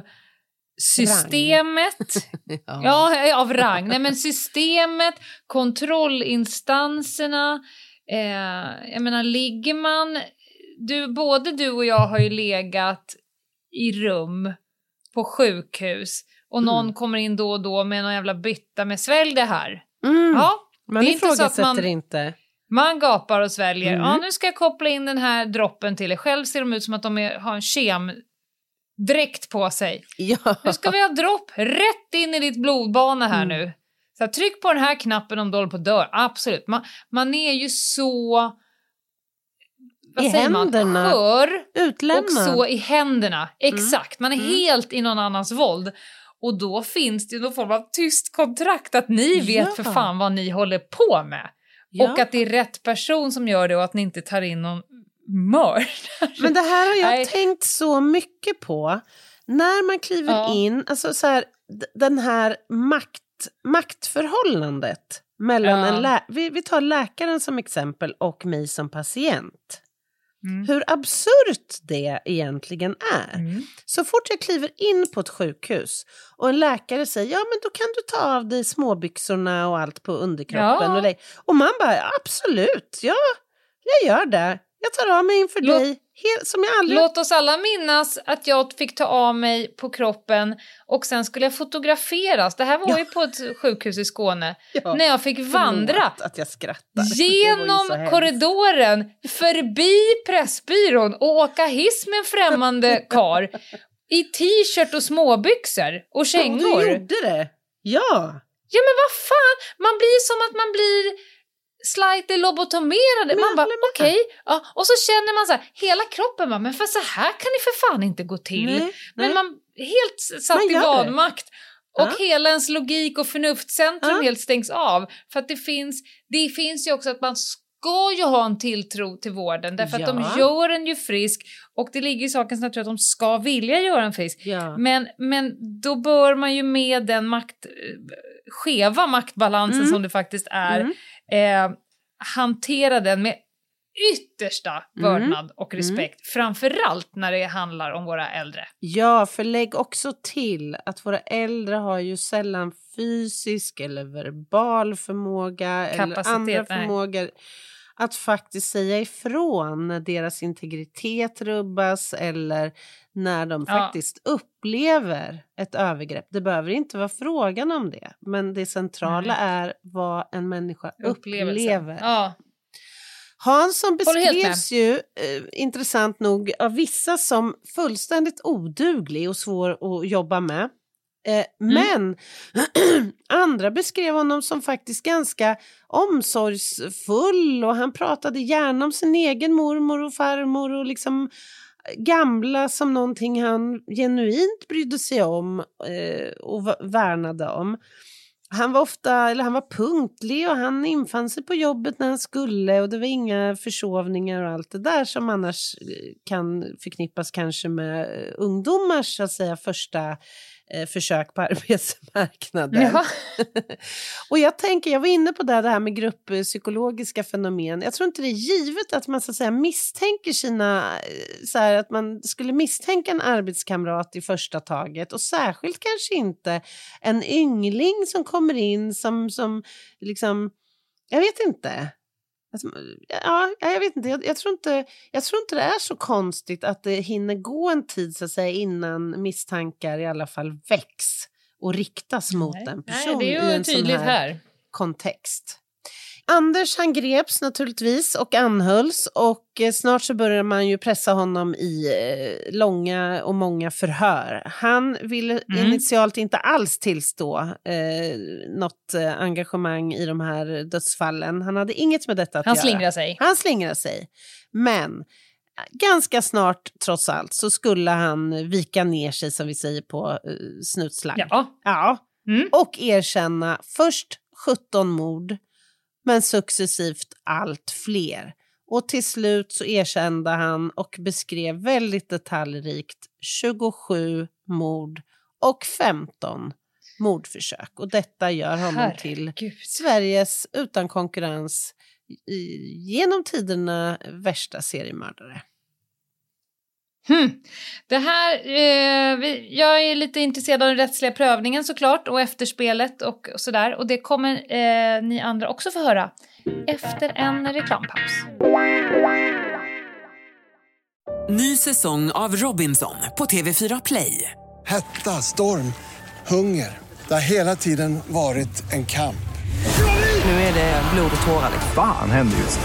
systemet. ja. ja, av rang. Nej, men systemet, kontrollinstanserna. Eh, jag menar, ligger man... Du, både du och jag har ju legat i rum på sjukhus. Och någon mm. kommer in då och då med någon jävla bytta med svälj det här. Mm. Ja. Man det är inte så att man, inte. man gapar och sväljer. Mm. Ja, nu ska jag koppla in den här droppen till er. Själv ser de ut som att de är, har en kemdräkt på sig. Ja. Nu ska vi ha dropp rätt in i ditt blodbana här mm. nu. Så här, tryck på den här knappen om du håller på att dör. Absolut. Man, man är ju så... Vad I säger händerna. Man? Skör Utlämna. Och så i händerna. Exakt. Mm. Man är mm. helt i någon annans våld. Och då finns det någon form av tyst kontrakt att ni vet ja. för fan vad ni håller på med. Ja. Och att det är rätt person som gör det och att ni inte tar in någon mördare. Men det här har jag Nej. tänkt så mycket på. När man kliver ja. in, alltså så här, den här makt, maktförhållandet mellan ja. en lä- vi, vi tar läkaren som exempel och mig som patient. Mm. Hur absurt det egentligen är. Mm. Så fort jag kliver in på ett sjukhus och en läkare säger, ja men då kan du ta av dig småbyxorna och allt på underkroppen. Ja. Och, dig. och man bara, ja, absolut, ja, jag gör det. Jag tar av mig inför Lå- dig. Helt, som jag aldrig... Låt oss alla minnas att jag fick ta av mig på kroppen och sen skulle jag fotograferas. Det här var ja. ju på ett sjukhus i Skåne. Ja. När jag fick vandra att jag genom korridoren förbi pressbyrån och åka hiss med en främmande kar i t-shirt och småbyxor och kängor. Ja, du gjorde det. Ja. Ja, men vad fan? Man blir som att man blir... slightly lobotomerade. Man bara, okej. Okay. Ja, och så känner man så här, hela kroppen bara, men för så här kan det för fan inte gå till. Nej, men nej. man helt satt man i vanmakt. Och ja. hela ens logik och förnuftcentrum ja. helt stängs av. För att det finns, det finns ju också att man ska ju ha en tilltro till vården. Därför ja. att de gör en ju frisk. Och det ligger i sakens natur att de ska vilja göra en frisk. Ja. Men, men då bör man ju med den makt, skeva maktbalansen mm. som det faktiskt är. Mm. Eh, hantera den med yttersta vördnad mm. och respekt. Mm. Framförallt när det handlar om våra äldre. Ja, för lägg också till att våra äldre har ju sällan fysisk eller verbal förmåga. Kapacitet, eller andra nej. förmågor att faktiskt säga ifrån när deras integritet rubbas. Eller när de ja. faktiskt upplever ett övergrepp. Det behöver inte vara frågan om det. Men det centrala mm. är vad en människa Upplevelse. upplever. Ja. Hansson beskrevs ju eh, intressant nog av vissa som fullständigt oduglig och svår att jobba med. Eh, mm. Men andra beskrev honom som faktiskt ganska omsorgsfull. Och han pratade gärna om sin egen mormor och farmor och liksom... gamla som någonting han genuint brydde sig om eh, och v- värnade om. Han var ofta, eller han var punktlig och han infann sig på jobbet när han skulle och det var inga försovningar och allt det där som annars kan förknippas kanske med ungdomars så att säga första eh, försök på arbetsmarknaden. Ja. Och jag tänker, jag var inne på det, det här med grupppsykologiska fenomen. Jag tror inte det är givet att man så att säga misstänker sina, så här, att man skulle misstänka en arbetskamrat i första taget och särskilt kanske inte en yngling som kommer in som, som liksom, jag vet inte. Ja, jag vet inte. Jag, jag tror inte. Jag tror inte det är så konstigt att det hinner gå en tid så att säga innan misstankar i alla fall väcks och riktas mot Nej. en person Nej, det är ju i en tydligt sån här, här kontext. Anders han greps naturligtvis och anhölls, och snart så började man ju pressa honom i långa och många förhör. Han ville mm. initialt inte alls tillstå eh, något engagemang i de här dödsfallen. Han hade inget med detta att han göra. Slingrade sig. Han slingrade sig. Men ganska snart trots allt så skulle han vika ner sig, som vi säger på eh, snutslagg. Ja. ja. Mm. Och erkänna först sjutton mord, men successivt allt fler. Och till slut så erkände han och beskrev väldigt detaljrikt tjugosju mord och femton mordförsök. Och detta gör honom Herregud. till Sveriges utan konkurrens genom tiderna värsta seriemördare. Hmm. Det här, eh, vi, jag är lite intresserad av den rättsliga prövningen såklart, och efterspelet och, och sådär. Och det kommer eh, ni andra också få höra efter en reklampaus. Ny säsong av Robinson på T V fyra Play. Hetta, storm, hunger. Det har hela tiden varit en kamp. Nu är det blod och tårar. Fan händer just det.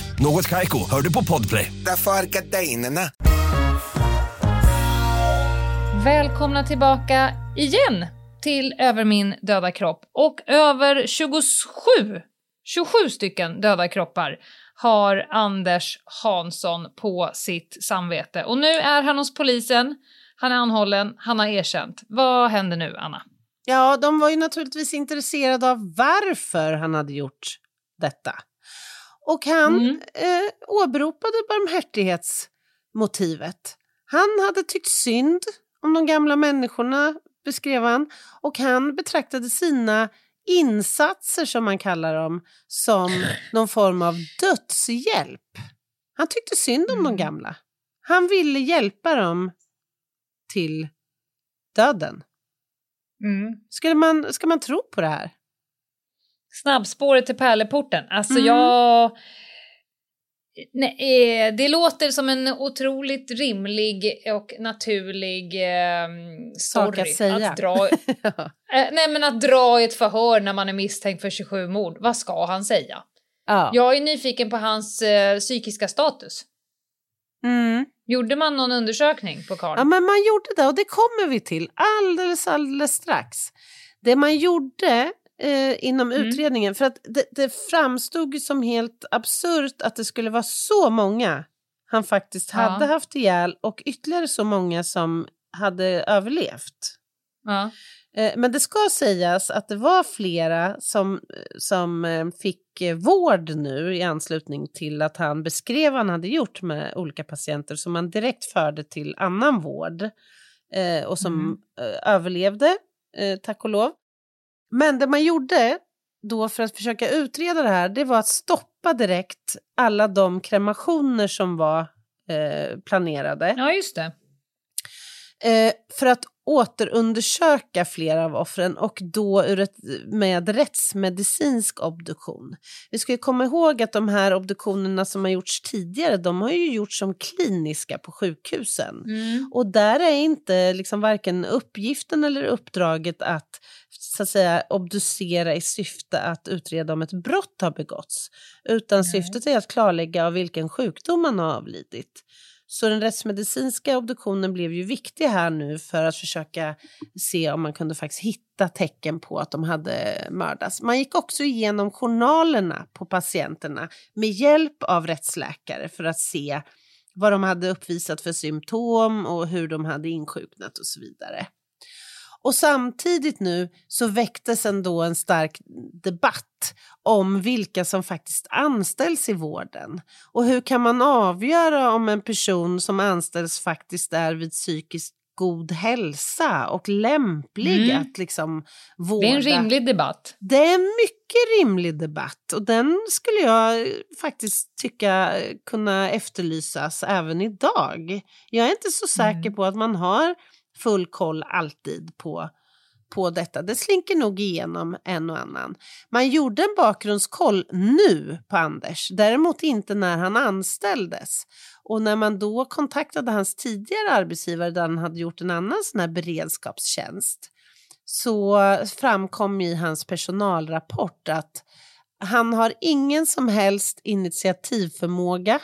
Något Kaiko, hör du på Podplay. Därför är gardinerna. Välkomna tillbaka igen till Över min döda kropp. Och över tjugosju, tjugosju stycken döda kroppar har Anders Hansson på sitt samvete. Och nu är han hos polisen, han är anhållen, han har erkänt. Vad händer nu, Anna? Ja, de var ju naturligtvis intresserade av varför han hade gjort detta. Och han mm. eh, åberopade barmhärtighetsmotivet. Han hade tyckt synd om de gamla människorna, beskrev han. Och han betraktade sina insatser, som man kallar dem, som någon form av dödshjälp. Han tyckte synd om mm. de gamla. Han ville hjälpa dem till döden. Mm. Skulle man, ska man tro på det här? Snabbspåret till pärleporten. Alltså mm. jag... Nej, det låter som en otroligt rimlig och naturlig eh, story att, säga. att dra. ja. Nej, men att dra ett förhör när man är misstänkt för tjugosju mord. Vad ska han säga? Ja. Jag är nyfiken på hans eh, psykiska status. Mm. Gjorde man någon undersökning på Karl? Ja, men man gjorde det, och det kommer vi till alldeles, alldeles strax. Det man gjorde eh, inom mm. utredningen, för att det, det framstod som helt absurt att det skulle vara så många han faktiskt ja. hade haft ihjäl, och ytterligare så många som hade överlevt. Ja. Eh, men det ska sägas att det var flera som, som eh, fick eh, vård nu i anslutning till att han beskrev vad han hade gjort med olika patienter, som man direkt förde till annan vård eh, och som mm. eh, överlevde, eh, tack och lov. Men det man gjorde då för att försöka utreda det här, det var att stoppa direkt alla de kremationer som var eh, planerade. Ja, just det. Eh, för att återundersöka flera av offren, och då ur ett, med rättsmedicinsk obduktion. Vi ska ju komma ihåg att de här obduktionerna som har gjorts tidigare, de har ju gjorts som kliniska på sjukhusen. Mm. Och där är inte liksom varken uppgiften eller uppdraget att, så att säga, obducera i syfte att utreda om ett brott har begåtts, utan mm. syftet är att klarlägga av vilken sjukdom man har avlidit. Så den rättsmedicinska obduktionen blev ju viktig här nu för att försöka se om man kunde faktiskt hitta tecken på att de hade mördats. Man gick också igenom journalerna på patienterna med hjälp av rättsläkare för att se vad de hade uppvisat för symptom och hur de hade insjuknat och så vidare. Och samtidigt nu så väcktes ändå en stark debatt om vilka som faktiskt anställs i vården. Och hur kan man avgöra om en person som anställs faktiskt är vid psykisk god hälsa och lämplig mm. att liksom vårda. Det är en rimlig debatt. Det är en mycket rimlig debatt, och den skulle jag faktiskt tycka kunna efterlysas även idag. Jag är inte så säker mm. på att man har full koll alltid på på detta. Det slinker nog igenom en och annan. Man gjorde en bakgrundskoll nu på Anders. Däremot inte när han anställdes. Och när man då kontaktade hans tidigare arbetsgivare, där han hade gjort en annan sån här beredskapstjänst, så framkom i hans personalrapport att han har ingen som helst initiativförmåga.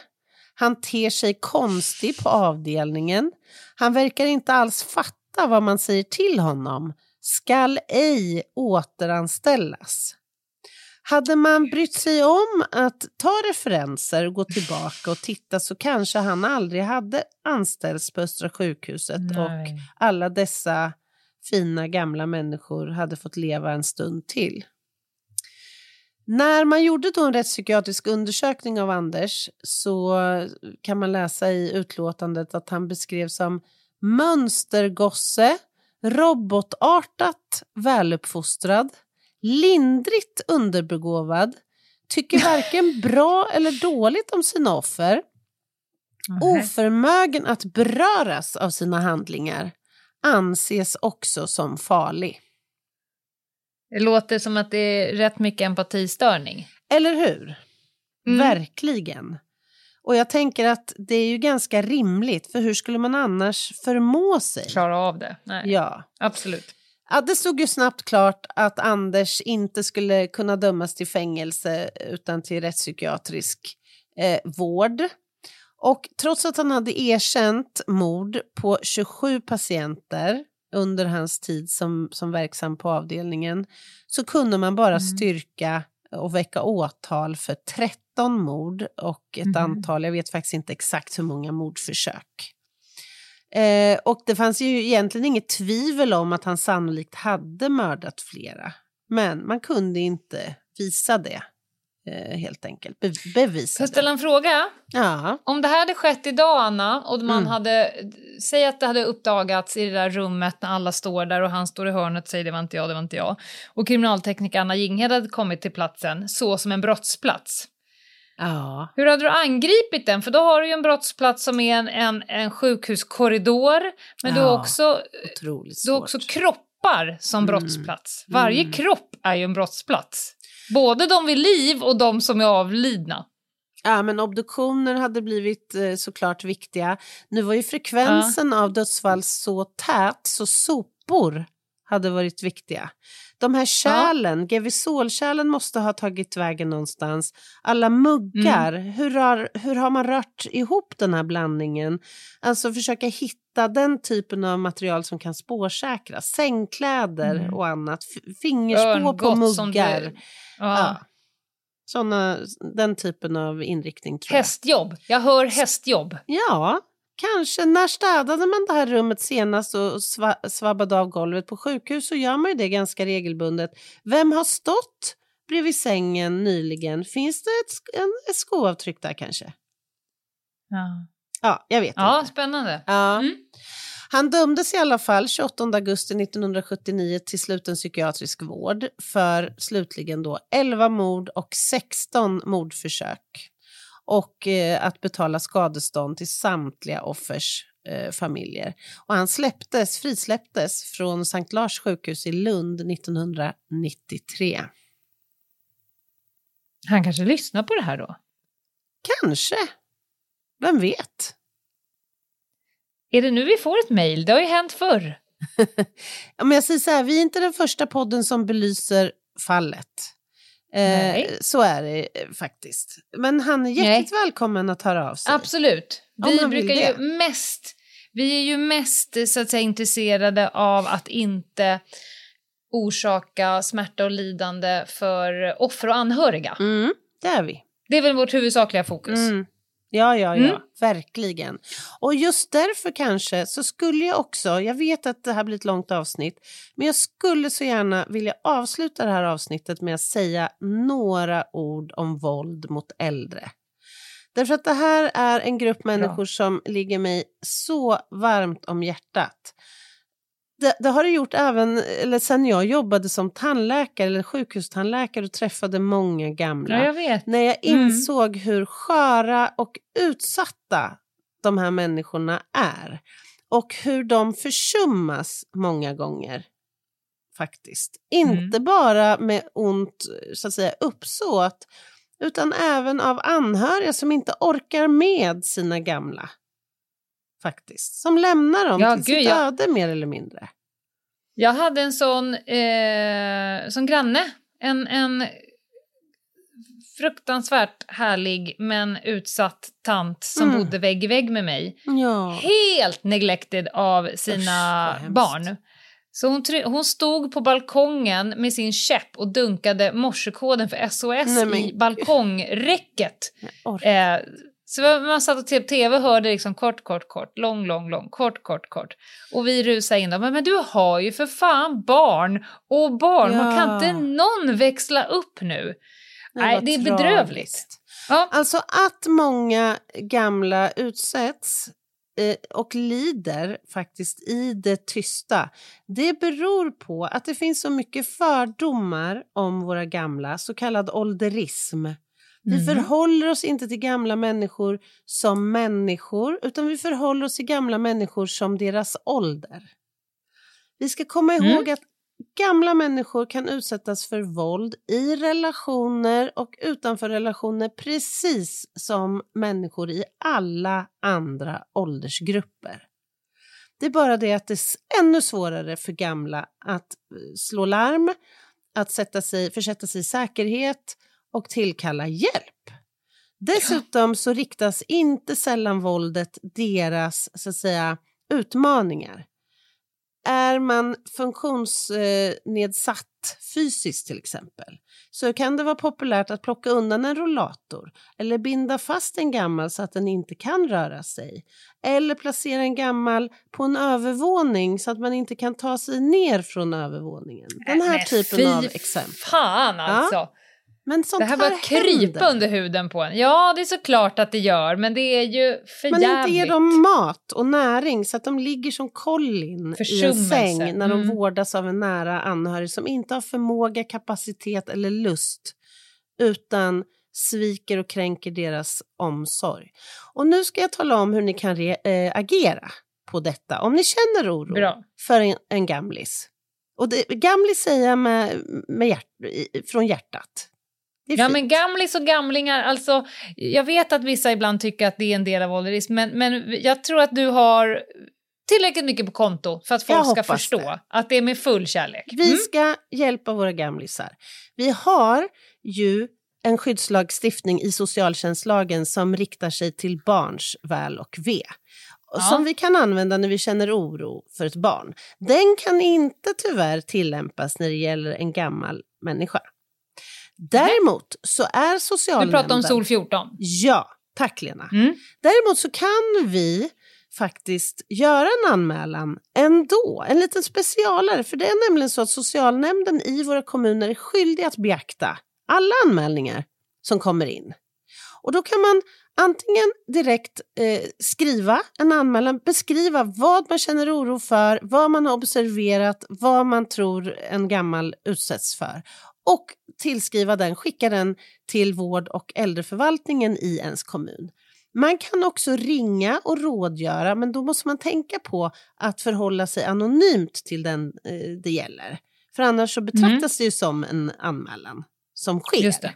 Han ter sig konstig på avdelningen. Han verkar inte alls fatta vad man säger till honom. Skall ej återanställas. Hade man brytt sig om att ta referenser och gå tillbaka och titta, så kanske han aldrig hade anställts på Östra sjukhuset. Nej. Och alla dessa fina gamla människor hade fått leva en stund till. När man gjorde då en rättspsykiatrisk undersökning av Anders, så kan man läsa i utlåtandet att han beskrevs som mönstergosse, robotartat väluppfostrad, lindrigt underbegåvad, tycker varken bra eller dåligt om sina offer, mm-hmm. oförmögen att beröras av sina handlingar, anses också som farlig. Det låter som att det är rätt mycket empatistörning. Eller hur? Mm. Verkligen. Och jag tänker att det är ju ganska rimligt. För hur skulle man annars förmå sig? Klara av det. Nej. Ja. Absolut. Ja, det stod ju snabbt klart att Anders inte skulle kunna dömas till fängelse utan till rättspsykiatrisk eh, vård. Och trots att han hade erkänt mord på tjugosju patienter under hans tid som, som verksam på avdelningen, så kunde man bara mm. styrka och väcka åtal för tretton mord och ett mm. antal, jag vet faktiskt inte exakt hur många mordförsök. Eh, och det fanns ju egentligen inget tvivel om att han sannolikt hade mördat flera. Men man kunde inte visa det, eh, helt enkelt. Be- bevisa det. Får jag ställa en fråga? Ja. Om det här hade skett idag, Anna, och man mm. hade, säg att det hade uppdagats i det där rummet när alla står där och han står i hörnet och säger det var inte jag, det var inte jag. Och kriminaltekniker Anna Ginghede hade kommit till platsen så som en brottsplats. Ja. Hur hade du angripit den? För då har du ju en brottsplats som är en, en, en sjukhuskorridor. Men ja, du har också, du har också kroppar som mm. brottsplats. Varje mm. kropp är ju en brottsplats. Både de vid liv och de som är avlidna. Ja, men obduktioner hade blivit eh, såklart viktiga. Nu var ju frekvensen ja. av dödsfall så tät, så sopor hade varit viktiga. De här kärlen, ja. Gevisolkärlen måste ha tagit vägen någonstans. Alla muggar, mm. hur, har, hur har man rört ihop den här blandningen? Alltså försöka hitta den typen av material som kan spårsäkra. Sängkläder mm. och annat. F- fingerspår på muggar. Ja. Ja. Såna, den typen av inriktning tror jag. Hästjobb, jag hör hästjobb. Ja. Kanske när städade man det här rummet senast och sva- svabbade av golvet på sjukhus, så gör man ju det ganska regelbundet. Vem har stått bredvid sängen nyligen? Finns det ett, en, ett skoavtryck där kanske? Ja. Ja, jag vet ja, inte. Spännande. Ja. Mm. Han dömdes i alla fall tjugoåttonde augusti nittonhundrasjuttionio till sluten psykiatrisk vård för slutligen då elva mord och sexton mordförsök. Och eh, att betala skadestånd till samtliga offers eh, familjer. Och han släpptes, frisläpptes från Sankt Lars sjukhus i Lund nittonhundranittiotre. Han kanske lyssnar på det här då? Kanske. Vem vet? Är det nu vi får ett mejl? Det har ju hänt förr. Om jag säger så här, vi är inte den första podden som belyser fallet. Eh, så är det faktiskt. Men han är jäkligt Nej. välkommen att höra av sig. Absolut. Vi brukar ju mest, vi är ju mest så att säga intresserade av att inte orsaka smärta och lidande för offer och anhöriga. Mm, det är vi. Det är väl vårt huvudsakliga fokus. Mm. Ja, ja, ja. Mm. Verkligen. Och just därför kanske så skulle jag också, jag vet att det här blir ett långt avsnitt, men jag skulle så gärna vilja avsluta det här avsnittet med att säga några ord om våld mot äldre. Därför att det här är en grupp människor som ligger mig så varmt om hjärtat. Det, det har det gjort även eller sen jag jobbade som tandläkare eller sjukhustandläkare och träffade många gamla. Ja, jag vet. När jag insåg mm. hur sköra och utsatta de här människorna är. Och hur de försummas många gånger. Faktiskt. Inte mm. bara med ont så att säga uppsåt. Utan även av anhöriga som inte orkar med sina gamla. Faktiskt. Som lämnar dem ja, till gud, sitt jag... öde mer eller mindre. Jag hade en sån eh, som granne. En, en fruktansvärt härlig men utsatt tant som mm. bodde vägg i vägg med mig. Ja. Helt neglected av sina Usch, barn. Så hon, try- hon stod på balkongen med sin käpp och dunkade morsekoden för S O S Nej, men... i balkongräcket. Eh, så man satt och t- tv och hörde liksom kort, kort, kort, lång, lång, lång, kort, kort, kort. Och vi rusade in då. Men, men du har ju för fan barn och barn. Ja. Man kan inte någon växla upp nu. Det Nej, det är tragiskt. Bedrövligt. Ja. Alltså att många gamla utsätts... och lider faktiskt i det tysta. Det beror på att det finns så mycket fördomar om våra gamla, så kallad ålderism. Vi mm. förhåller oss inte till gamla människor som människor, utan vi förhåller oss till gamla människor som deras ålder. Vi ska komma ihåg mm. att gamla människor kan utsättas för våld i relationer och utanför relationer precis som människor i alla andra åldersgrupper. Det är bara det att det är ännu svårare för gamla att slå larm, att sätta sig, försätta sig i säkerhet och tillkalla hjälp. Dessutom så riktas inte sällan våldet deras så att säga utmaningar. Är man funktionsnedsatt fysiskt till exempel, så kan det vara populärt att plocka undan en rollator eller binda fast en gammal så att den inte kan röra sig. Eller placera en gammal på en övervåning så att man inte kan ta sig ner från övervåningen. Den här Nej, typen fy av exempel. Fan alltså! Ja. Men sånt det här bara krypa under huden på en. Ja, det är såklart att det gör. Men det är ju för jävligt. Men inte ger dem mat och näring. Så att de ligger som kollin i en säng. När mm. de vårdas av en nära anhörig. Som inte har förmåga, kapacitet eller lust. Utan sviker och kränker deras omsorg. Och nu ska jag tala om hur ni kan re- äh, agera på detta. Om ni känner oro Bra. för en, en gamlis. Och det, gamlis säger jag med, med hjärt, från hjärtat. Ja, men gamlis och gamlingar, alltså jag vet att vissa ibland tycker att det är en del av ålderism, men, men jag tror att du har tillräckligt mycket på konto för att folk ska förstå det. Att det är med full kärlek. Mm? Vi ska hjälpa våra gamlisar. Vi har ju en skyddslagstiftning i socialtjänstlagen som riktar sig till barns väl och ve. Ja. Som vi kan använda när vi känner oro för ett barn. Den kan inte tyvärr tillämpas när det gäller en gammal människa. Däremot så är socialnämnden... Du pratar om Sol fjorton. Ja, tack Lena. Mm. Däremot så kan vi faktiskt göra en anmälan ändå. En liten specialare. För det är nämligen så att socialnämnden i våra kommuner är skyldig att beakta alla anmälningar som kommer in. Och då kan man antingen direkt eh, skriva en anmälan, beskriva vad man känner oro för, vad man har observerat, vad man tror en gammal utsätts för. Och tillskriva den, skicka den till vård- och äldreförvaltningen i ens kommun. Man kan också ringa och rådgöra, men då måste man tänka på att förhålla sig anonymt till den eh, det gäller. För annars så betraktas mm. det ju som en anmälan som sker. Just det.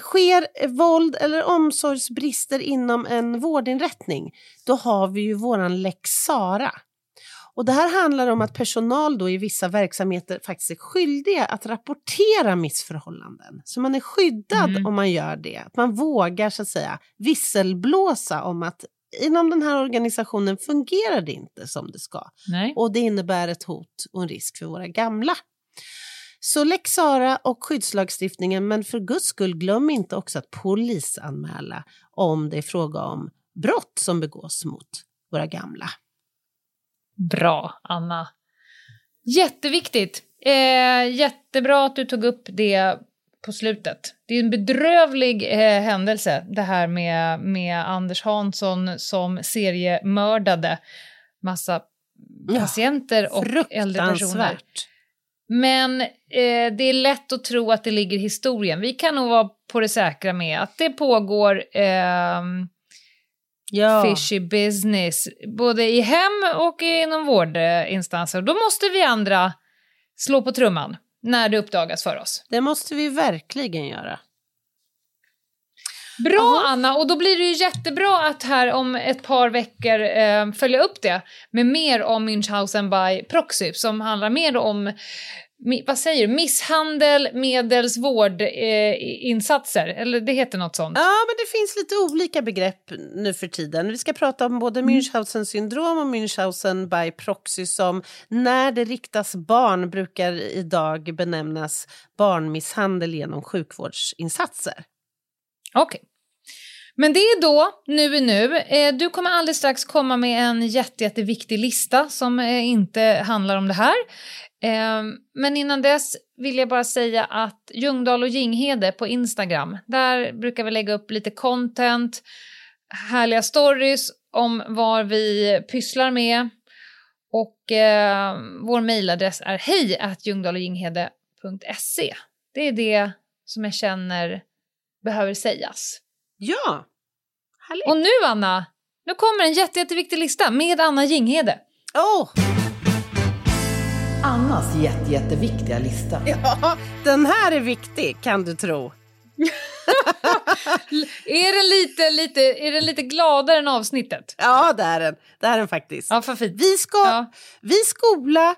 Sker våld eller omsorgsbrister inom en vårdinrättning, då har vi ju våran Lex Sarah. Och det här handlar om att personal då i vissa verksamheter faktiskt är skyldiga att rapportera missförhållanden. Så man är skyddad mm. om man gör det. Att man vågar så att säga visselblåsa om att inom den här organisationen fungerar det inte som det ska. Nej. Och det innebär ett hot och en risk för våra gamla. Så Lex Sarah och skyddslagstiftningen, men för guds skull glöm inte också att polisanmäla om det är fråga om brott som begås mot våra gamla. Bra, Anna. Jätteviktigt. Eh, jättebra att du tog upp det på slutet. Det är en bedrövlig eh, händelse det här med, med Anders Hansson som seriemördade massa patienter ja, och äldre personer. Men eh, det är lätt att tro att det ligger i historien. Vi kan nog vara på det säkra med att det pågår eh, ja. fishy business både i hem och inom vårdinstanser. Då måste vi andra slå på trumman när det uppdagas för oss. Det måste vi verkligen göra. Bra Aha. Anna, och då blir det ju jättebra att här om ett par veckor eh, följa upp det med mer om Munchausen by proxy som handlar mer om vad säger du, misshandel medels vårdinsatser eh, eller det heter något sånt. Ja, men det finns lite olika begrepp nu för tiden. Vi ska prata om både Munchausen syndrom och Munchausen by proxy som när det riktas barn brukar idag benämnas barnmisshandel genom sjukvårdsinsatser. Okej, okay. Men det är då, nu är nu. Du kommer alldeles strax komma med en jätte, jätteviktig lista som inte handlar om det här. Men innan dess vill jag bara säga att Ljungdahl och Ginghede på Instagram, där brukar vi lägga upp lite content, härliga stories om vad vi pysslar med. Och vår mejladress är hej at ljungdahloginghede punkt se. Det är det som jag känner behöver sägas. Ja. Härligt. Och nu Anna, nu kommer en jätte, jätteviktig lista med Anna Ginghede. Åh. Oh. Annas jätte, jätteviktiga lista. Ja, den här är viktig kan du tro. är den lite lite är den lite gladare än avsnittet? Ja, det är den. Det är den faktiskt. Ja, för fint. Vi ska ja. vi skola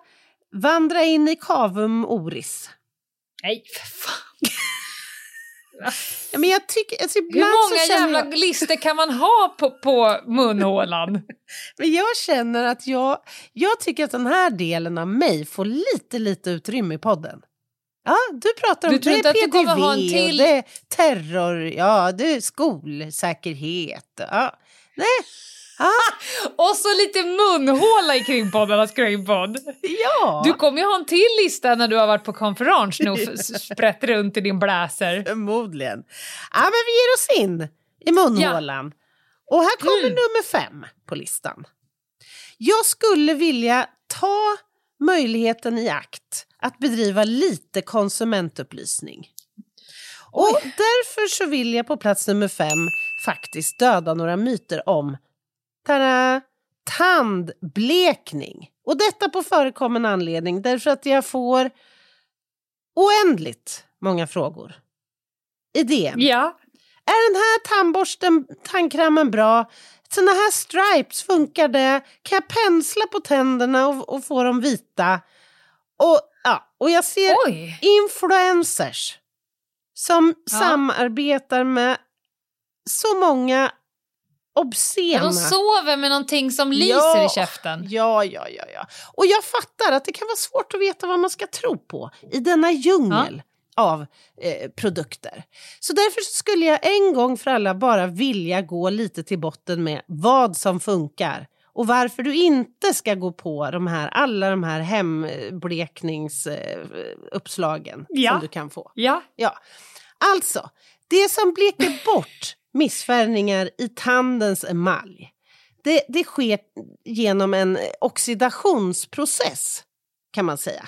vandra in i cavum oris. Nej, för fan. Ja, men jag tycker, alltså ibland hur många så jävla jag... lister kan man ha på, på munhålan? Men jag känner att jag, jag tycker att den här delen av mig får lite, lite utrymme i podden. Ja, du pratar om du det, det P D V, att ha en till... det är terror, ja, det är skolsäkerhet. Ja. Nej. Ah. Och så lite munhåla i krimpoddarnas krimpodd. Ja. Du kommer ju ha en till lista när du har varit på konferens nu och sprätt runt i din bläser. Förmodligen. Ja, men vi ger oss in i munhålan. Ja. Och här kommer mm. nummer fem på listan. Jag skulle vilja ta möjligheten i akt att bedriva lite konsumentupplysning. Och Oj. därför så vill jag på plats nummer fem faktiskt döda några myter om Tada! Tandblekning. Och detta på förekommande anledning därför att jag får oändligt många frågor. Idén. Ja. Är den här tandborsten, tandkramen bra? Såna här stripes, funkar det? Kan jag pensla på tänderna och, och få dem vita? Och, ja, och jag ser Oj. influencers som ja. samarbetar med så många obscena. De sover med någonting som lyser ja, i käften. Ja, ja, ja, ja. Och jag fattar att det kan vara svårt att veta vad man ska tro på i denna djungel ja. av eh, produkter. Så därför skulle jag en gång för alla bara vilja gå lite till botten med vad som funkar och varför du inte ska gå på de här, alla de här hemblekningsuppslagen eh, ja. som du kan få. Ja. Ja. Alltså, det som bleker bort missfärgningar i tandens emalj. Det, det sker genom en oxidationsprocess kan man säga.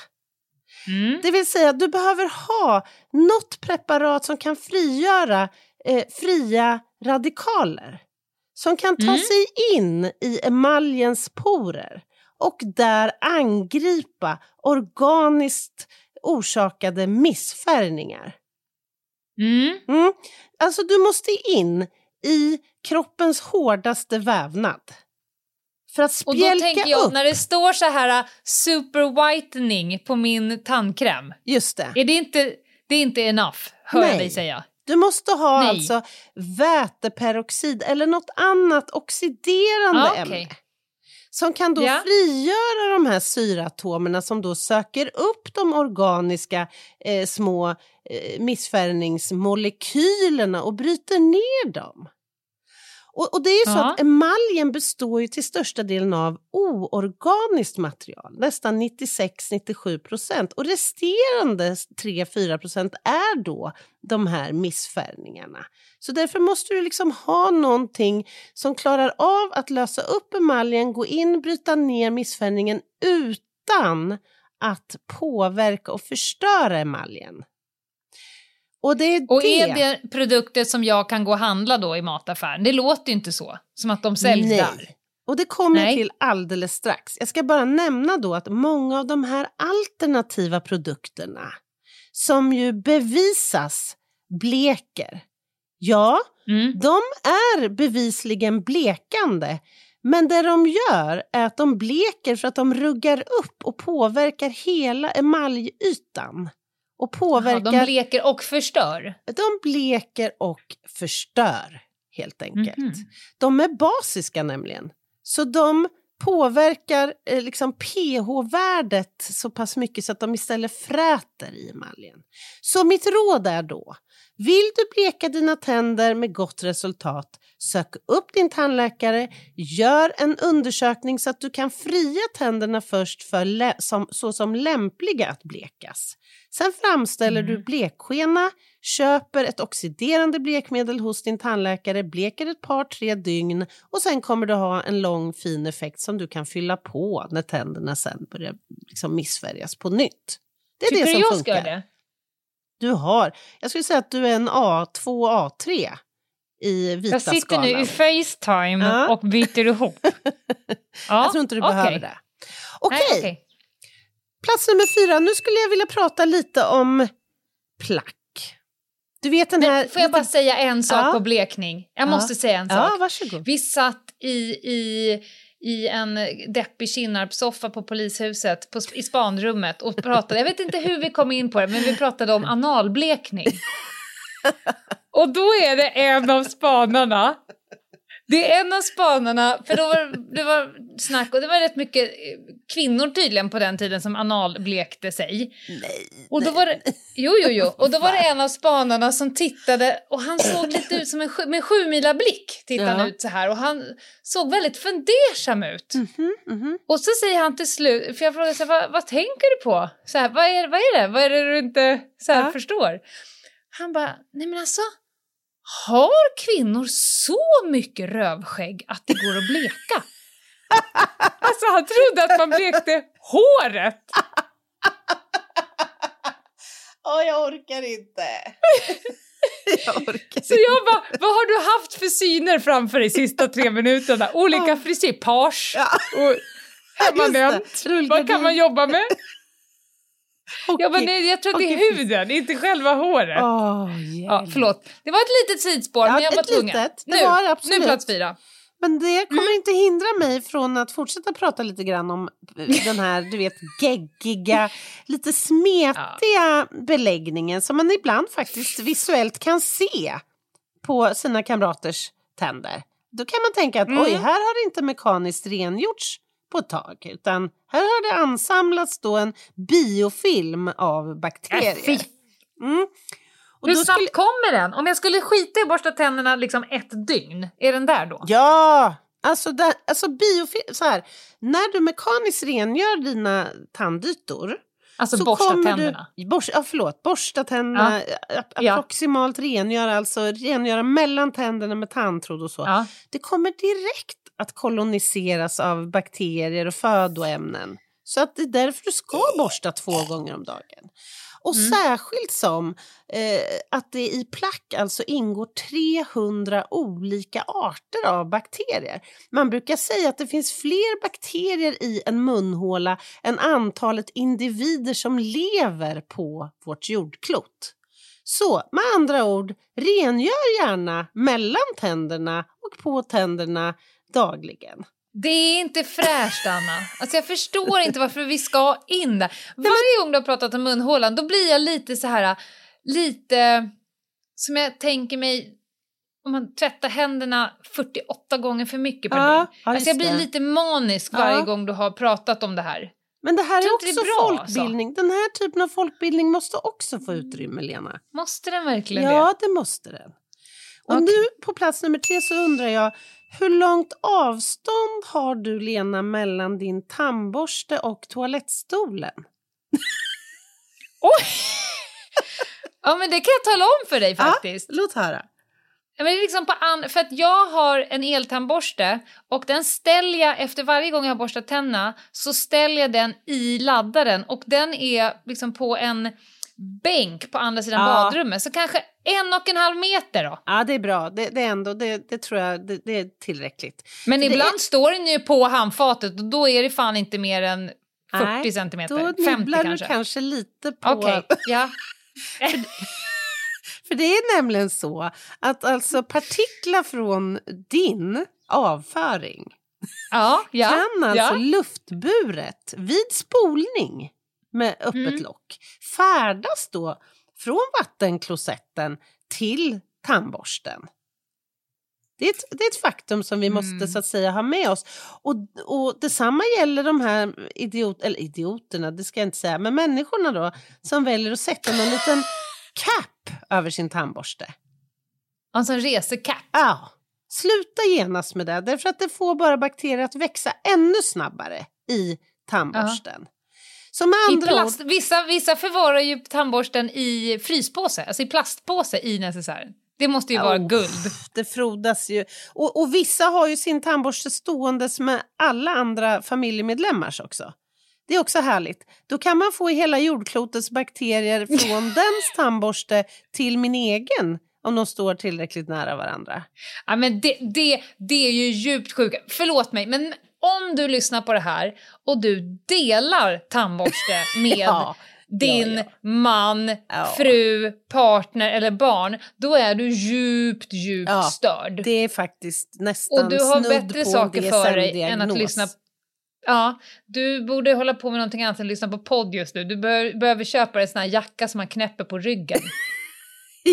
Mm. Det vill säga att du behöver ha något preparat som kan frigöra eh, fria radikaler. Som kan ta mm. sig in i emaljens porer. Och där angripa organiskt orsakade missfärgningar. Mm. Mm. Alltså du måste in i kroppens hårdaste vävnad för att spjälka upp. Och då tänker jag upp. När det står så här super whitening på min tandkräm. Just det. Är det inte det är inte enough, hör Nej. jag dig säga. Du måste ha Nej. alltså väteperoxid eller något annat oxiderande ah, okay. ämne. Som kan då yeah. frigöra de här syratomerna som då söker upp de organiska eh, små eh, missfärgningsmolekylerna och bryter ner dem. Och, och det är ju så ja. att emaljen består ju till största delen av oorganiskt material. Nästan nittiosex till nittiosju procent. Och resterande tre till fyra procent är då de här missfärgningarna. Så därför måste du liksom ha någonting som klarar av att lösa upp emaljen, gå in, bryta ner missfärgningen utan att påverka och förstöra emaljen. Och, det är, och det. är det produkter som jag kan gå och handla då i mataffären? Det låter ju inte så, som att de säljs Nej. där. Och det kommer Nej. till alldeles strax. Jag ska bara nämna då att många av de här alternativa produkterna som ju bevisas bleker. Ja, mm. de är bevisligen blekande. Men det de gör är att de bleker för att de ruggar upp och påverkar hela emaljytan. Och påverkar... Aha, de bleker och förstör. De bleker och förstör, helt enkelt. Mm-hmm. De är basiska nämligen. Så de påverkar eh, liksom pH-värdet så pass mycket så att de istället fräter i emaljen. Så mitt råd är då, vill du bleka dina tänder med gott resultat, sök upp din tandläkare, gör en undersökning så att du kan fria tänderna först för lä- som, så som lämpliga att blekas. Sen framställer mm. du blekskena, köper ett oxiderande blekmedel hos din tandläkare, bleker ett par tre dygn och sen kommer du ha en lång fin effekt som du kan fylla på när tänderna sen börjar liksom missfärgas på nytt. Det är Tycker det som jag funkar. Ska det? Du har, jag skulle säga att du är en A två A tre i vita skalan. Jag sitter skalan. nu i FaceTime ja. och byter ihop. ja, jag tror inte du okay. behöver det. Okej. Okay. Okay. Plats nummer fyra. Nu skulle jag vilja prata lite om plack. Du vet den här... Men får jag bara säga en sak ja. på blekning? Jag ja. måste säga en sak. Ja, varsågod. Vi satt i, i, i en deppig Kinnarpsoffa på polishuset på, i spanrummet och pratade. Jag vet inte hur vi kom in på det, men vi pratade om analblekning. Och då är det en av spanarna. Det är en av spanarna, för då var, det var snack och det var rätt mycket kvinnor tydligen på den tiden som analblekte sig. Nej. Och då var det, jo, jo, jo. Och då var det en av spanarna som tittade och han såg lite ut som en sju, med sju mila blick tittade han ja. ut så här. Och han såg väldigt fundersam ut. Mm-hmm, mm-hmm. Och så säger han till slut, för jag frågade så här, vad, vad tänker du på? Så här, vad är, vad är det? Vad är det du inte så här ja. förstår? Han bara, nej men alltså. Har kvinnor så mycket rövskägg att det går att bleka? Alltså han trodde att man blekte håret. Åh, oh, jag orkar inte. Jag orkar så inte. Jag bara, vad har du haft för syner framför dig sista tre minuterna? Olika frisipage och permanent. Vad kan man jobba med? Okay. Jag, bara, nej, jag tror att okay. det är huden, inte själva håret. Oh, ja, förlåt. Det var ett litet sidspår, ja, men jag var tvungen. Nu, nu plats fyra. Men det kommer mm. inte hindra mig från att fortsätta prata lite grann om den här, du vet, geggiga, lite smetiga ja. beläggningen som man ibland faktiskt visuellt kan se på sina kamraters tänder. Då kan man tänka att mm. oj, här har det inte mekaniskt rengjorts på ett tag, utan här har det ansamlats då en biofilm av bakterier. Mm. Och hur då snabbt skulle... kommer den? Om jag skulle skita i borsta tänderna liksom ett dygn, är den där då? Ja, alltså, där, alltså biofilm, så här, när du mekaniskt rengör dina tandytor, alltså så borsta tänderna. Du, borst, ja, förlåt, borsta tänderna, ja. approximalt ja. rengöra, alltså rengöra mellan tänderna med tandtråd och så. Ja. Det kommer direkt att koloniseras av bakterier och födoämnen. Så att det är därför du ska borsta två gånger om dagen. Och mm. särskilt som eh, att det i plack alltså ingår trehundra olika arter av bakterier. Man brukar säga att det finns fler bakterier i en munhåla än antalet individer som lever på vårt jordklot. Så med andra ord, rengör gärna mellan tänderna och på tänderna dagligen. Det är inte fräscht, Anna. Alltså jag förstår inte varför vi ska in där. Varje gång du har pratat om munhålan, då blir jag lite så här, lite som jag tänker mig om man tvättar händerna fyrtioåtta gånger för mycket per ja, dygn. Alltså jag blir det. lite manisk varje ja. gång du har pratat om det här. Men det här är också är bra, folkbildning. Alltså. Den här typen av folkbildning måste också få utrymme, Lena. Måste den verkligen det? Ja, det måste den. Och okay. nu på plats nummer tre så undrar jag, hur långt avstånd har du, Lena, mellan din tandborste och toalettstolen? Oj! Ja, men det kan jag tala om för dig faktiskt. Ja, låt höra. Men det är liksom på an- för att jag har en eltandborste och den ställer jag efter varje gång jag har borstat tänderna, så ställer jag den i laddaren och den är liksom på en bänk på andra sidan ja. badrummet, så kanske en och en halv meter då. Ja, det är bra. Det, det är ändå, det, det tror jag, det, det är tillräckligt. Men det ibland är... står den ju på handfatet och då är det fan inte mer än fyrtio Nej, centimeter. Då nibblar kanske. Du kanske lite på... Okej, okay, ja. För det är nämligen så att alltså partiklar från din avföring ja, ja, kan alltså ja. luftburet vid spolning med öppet mm. lock färdas då från vattenklosetten till tandborsten. Det är ett, det är ett faktum som vi måste mm. så att säga ha med oss. Och, och detsamma gäller de här idiot, eller idioterna, det ska jag inte säga, men människorna då som väljer att sätta någon liten cap över sin tandborste. En sån resekapp. Ja, sluta genast med det, därför att det får bara bakterier att växa ännu snabbare i tandborsten. Uh-huh. Som andra I plast, ord... vissa, vissa förvarar ju tandborsten i fryspåse, alltså i plastpåse i necessären. Det måste ju oh, vara guld. Det frodas ju. Och, och vissa har ju sin tandborste ståendes med alla andra familjemedlemmars också. Det är också härligt. Då kan man få hela jordklotets bakterier från dens tandborste till min egen, om de står tillräckligt nära varandra. Ja, men det, det, det är ju djupt sjukt. Förlåt mig, men... Om du lyssnar på det här och du delar tandborste med ja, din ja, ja. man, ja. fru, partner eller barn, då är du djupt, djupt ja, störd. Det är faktiskt nästan. Och du har bättre saker för dig än att lyssna. Ja, du borde hålla på med någonting annat än att lyssna på podd just nu. Du bör, behöver köpa en sån här jacka som man knäpper på ryggen.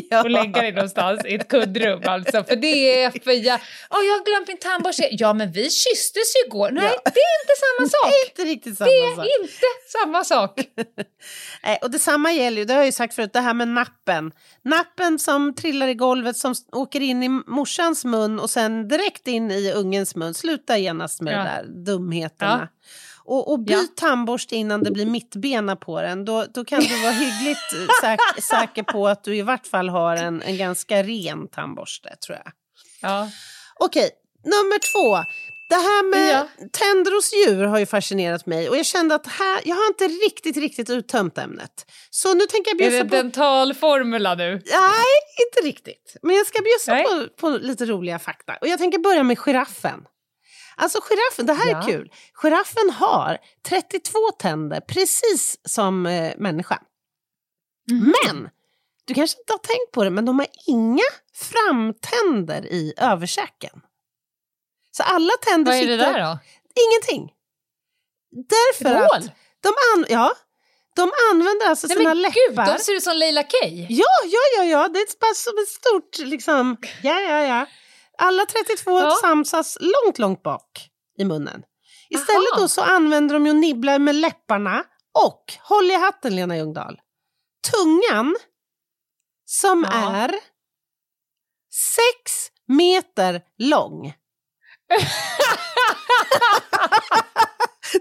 Ja. Och lägga det någonstans i ett kuddrum alltså. För det är för jag... Åh, oh, jag har glömt min tandborste. Ja, men vi kysstes ju igår. Nej, ja. det är inte samma sak. Det är inte riktigt samma det sak. Det är inte samma sak. Nej, och detsamma gäller ju, det har jag ju sagt förut, det här med nappen. Nappen som trillar i golvet, som åker in i morsans mun och sen direkt in i ungens mun. Sluta genast med ja. de där dumheterna. Ja. Och, och byt ja. tandborste innan det blir mittbena på den. Då, då kan du vara hyggligt säk, säker på att du i vart fall har en, en ganska ren tandborste, tror jag. Ja. Okej, nummer två. Det här med ja. tänder hos djur har ju fascinerat mig. Och jag kände att här, jag har inte riktigt, riktigt uttömt ämnet. Så nu tänker jag bjussa på... Är det på... dentalformula nu? Nej, inte riktigt. Men jag ska bjussa på, på lite roliga fakta. Och jag tänker börja med giraffen. Alltså giraffen, det här ja. är kul. Giraffen har trettiotvå tänder, precis som eh, människan. Mm. Men, du kanske inte har tänkt på det, men de har inga framtänder i översäken. Så alla tänder sitter... Vad är det sitter... där då? Ingenting. Därför att de, an... ja, de använder alltså Nej, sina läppar... Nej men gud, de ser ut som Leila Kay. Ja, ja, ja, ja. Det är bara som ett stort liksom... Ja, ja, ja. Alla trettiotvå ja. samsas långt, långt bak i munnen. Istället Aha. då så använder de ju nibblar med läpparna och, håll i hatten Lena Ljungdahl, tungan som ja. är sex meter lång.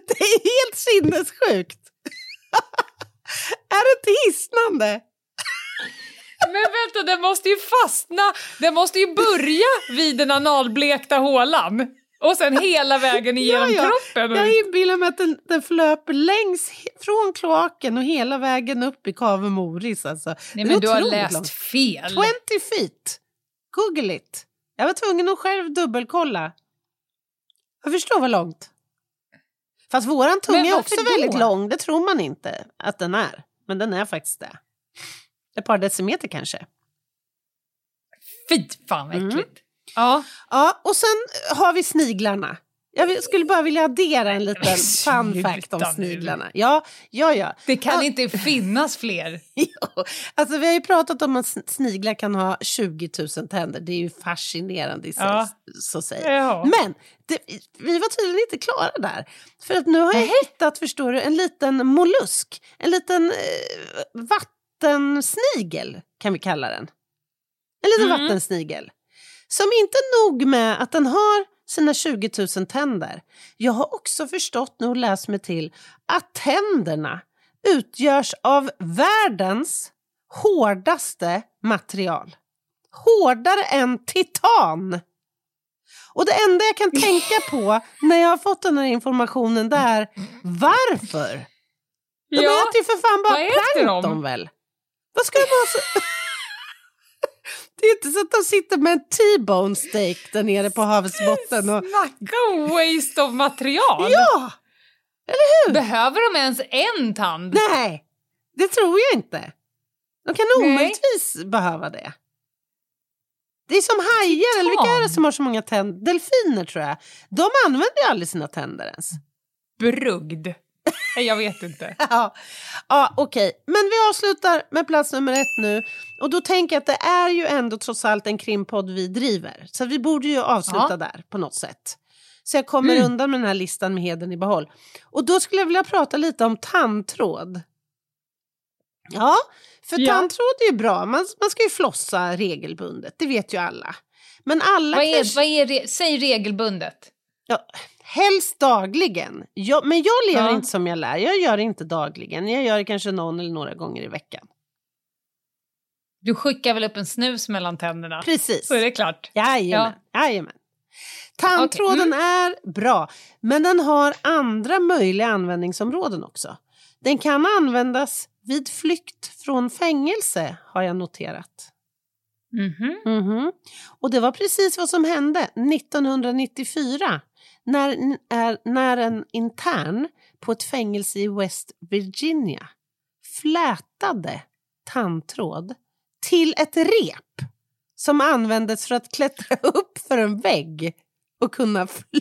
Det är helt sinnessjukt. Är det inte hisnande? Men vänta, den måste ju fastna. Den måste ju börja vid den analblekta hålan. Och sen hela vägen igenom ja, ja. kroppen. Jag inbillar mig att den, den förlöper längs från kloaken och hela vägen upp i cavum oris. Alltså. Nej, men du har läst långt. fel. tjugo feet. Google it. Jag var tvungen att själv dubbelkolla. Jag förstår vad långt. Fast våran tunga är också då? väldigt lång. Det tror man inte att den är. Men den är faktiskt det. Ett par decimeter kanske. Fy fan vad äckligt. Mm. Ja. ja. Och sen har vi sniglarna. Jag skulle bara vilja addera en liten fun fact om sniglarna. Ja, ja, ja. Det kan ja. inte finnas fler. Jo. Alltså vi har ju pratat om att sniglar kan ha tjugo tusen tänder. Det är ju fascinerande i sig, ja. så att säga. Ja. Men det, vi var tydligen inte klara där. För att nu har jag hittat, förstår du, en liten mollusk. En liten eh, vatten. En snigel kan vi kalla den. En liten mm. vattensnigel. Som inte nog med att den har sina tjugo tusen tänder. Jag har också förstått, nu läst mig till, att tänderna utgörs av världens hårdaste material. Hårdare än titan. Och det enda jag kan tänka på när jag har fått den här informationen där, varför? De ja, äter ju för fan bara plankton väl. Vad ska det vara så... Det är inte så att de sitter med en T-bone steak där nere på havets botten. Och... Snacka waste of material. Ja, eller hur? Behöver de ens en tand? Nej, det tror jag inte. De kan omöjligtvis Nej. behöva det. Det är som hajar, eller vilka är det som har så många tänder? Delfiner tror jag. De använder ju aldrig sina tänder ens. Brugd. Nej, jag vet inte. ja, ja okej. Okay. Men vi avslutar med plats nummer ett nu. Och då tänker jag att det är ju ändå trots allt en krimpodd vi driver. Så vi borde ju avsluta ja. där på något sätt. Så jag kommer mm. undan med den här listan med heden i behåll. Och då skulle jag vilja prata lite om tandtråd. Ja, för ja. tandtråd är ju bra. Man, man ska ju flossa regelbundet, det vet ju alla. Men alla vad är, kanske... vad är re... Säg regelbundet. Ja, helst dagligen. Jag, men jag lever ja. inte som jag lär. Jag gör det inte dagligen. Jag gör det kanske någon eller några gånger i veckan. Du skickar väl upp en snus mellan tänderna? Precis. Så är det klart. Jajamän, ja. jajamän. Tandtråden okay. mm. är bra. Men den har andra möjliga användningsområden också. Den kan användas vid flykt från fängelse, har jag noterat. Mm-hmm. Mm-hmm. Och det var precis vad som hände nittonhundranittiofyra. När, är, när en intern på ett fängelse i West Virginia flätade tandtråd till ett rep som användes för att klättra upp för en vägg och kunna fly.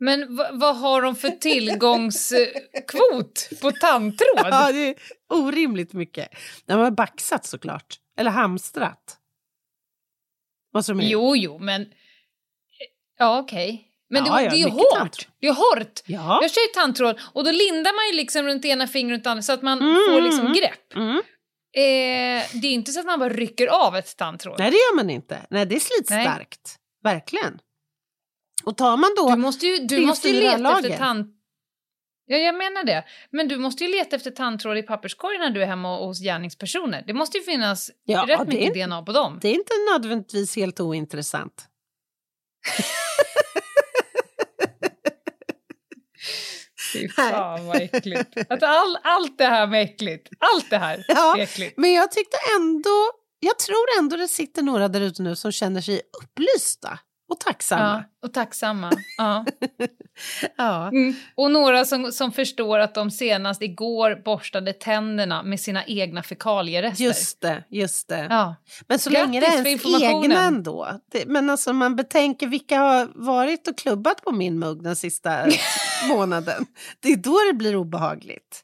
Men v- vad har de för tillgångskvot på tandtråd? Ja, det är orimligt mycket. De har baxat såklart. Eller hamstrat. Vad som är. Jo, jo, men... Ja, okej. Okay. Men ja, det, ja, det är ju hårt. Tandtråd. Det är hårt. Ja. Jag kör ju tandtråd. Och då lindar man ju liksom runt ena fingret runt andra så att man mm, får liksom mm, grepp. Mm. Eh, det är inte så att man bara rycker av ett tandtråd. Nej, det gör man inte. Nej, det slits Nej. starkt. Verkligen. Och tar man då... Du måste ju, du måste ju leta lager. efter tand... Ja, jag menar det. Men du måste ju leta efter tandtråd i papperskorgen när du är hemma hos gärningspersoner. Det måste ju finnas ja, rätt mycket är, D N A på dem. Det är inte nödvändigtvis helt ointressant. Fy fan vad äckligt. Att all, allt det här med äckligt. Allt det här ja, är äckligt. Men jag tyckte ändå... Jag tror ändå det sitter några där ute nu som känner sig upplysta. Och tacksamma. Ja, och tacksamma. Ja. ja. Mm. Och några som, som förstår att de senast igår borstade tänderna med sina egna fekalierester. Just det, just det. Ja. Men så Grattis länge det är ens egna ändå. Det, men alltså man betänker vilka har varit och klubbat på min mugg den sista månaden. Det är då det blir obehagligt.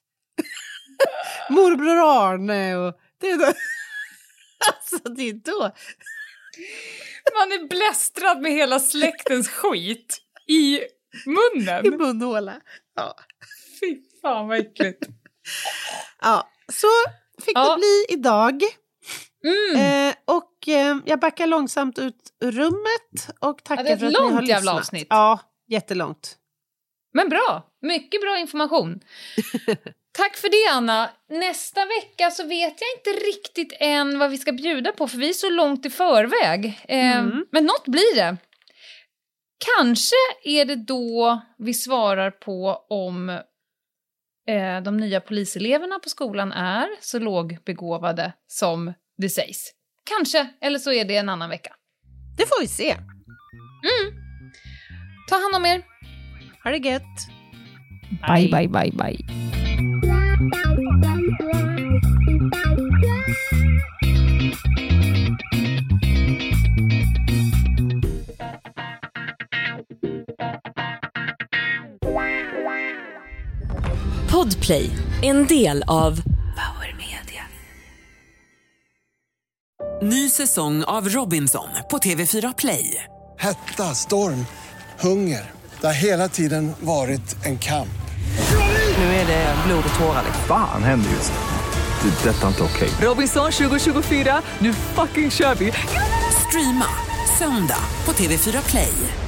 Morbror Arne och... Det är då. Alltså det är då... Man är blästrad med hela släktens skit i munnen. I munhåla. Ja. Fy fan vad äckligt. Ja, så fick ja. det bli idag. Mm. Eh, och eh, jag backar långsamt ut ur rummet och tackar ja, för att ni har lyssnat. Det är ett långt jävla avsnitt. Ja, jättelångt. Men bra. Mycket bra information. Tack för det, Anna. Nästa vecka så vet jag inte riktigt än vad vi ska bjuda på. För vi är så långt i förväg. Eh, mm. Men något blir det. Kanske är det då vi svarar på om eh, de nya poliseleverna på skolan är så lågbegåvade som det sägs. Kanske, eller så är det en annan vecka. Det får vi se. Mm. Ta hand om er. Ha det gött. Bye, bye, bye, bye. bye. Podplay, en del av Power Media. Ny säsong av Robinson på T V fyra Play. Hetta, storm, hunger. Det har hela tiden varit en kamp. Nu är det blod och tårar. Fan händer just det. Det är detta inte okej. Robinson tjugo tjugofyra, nu fucking kör vi. Streama söndag på T V fyra Play.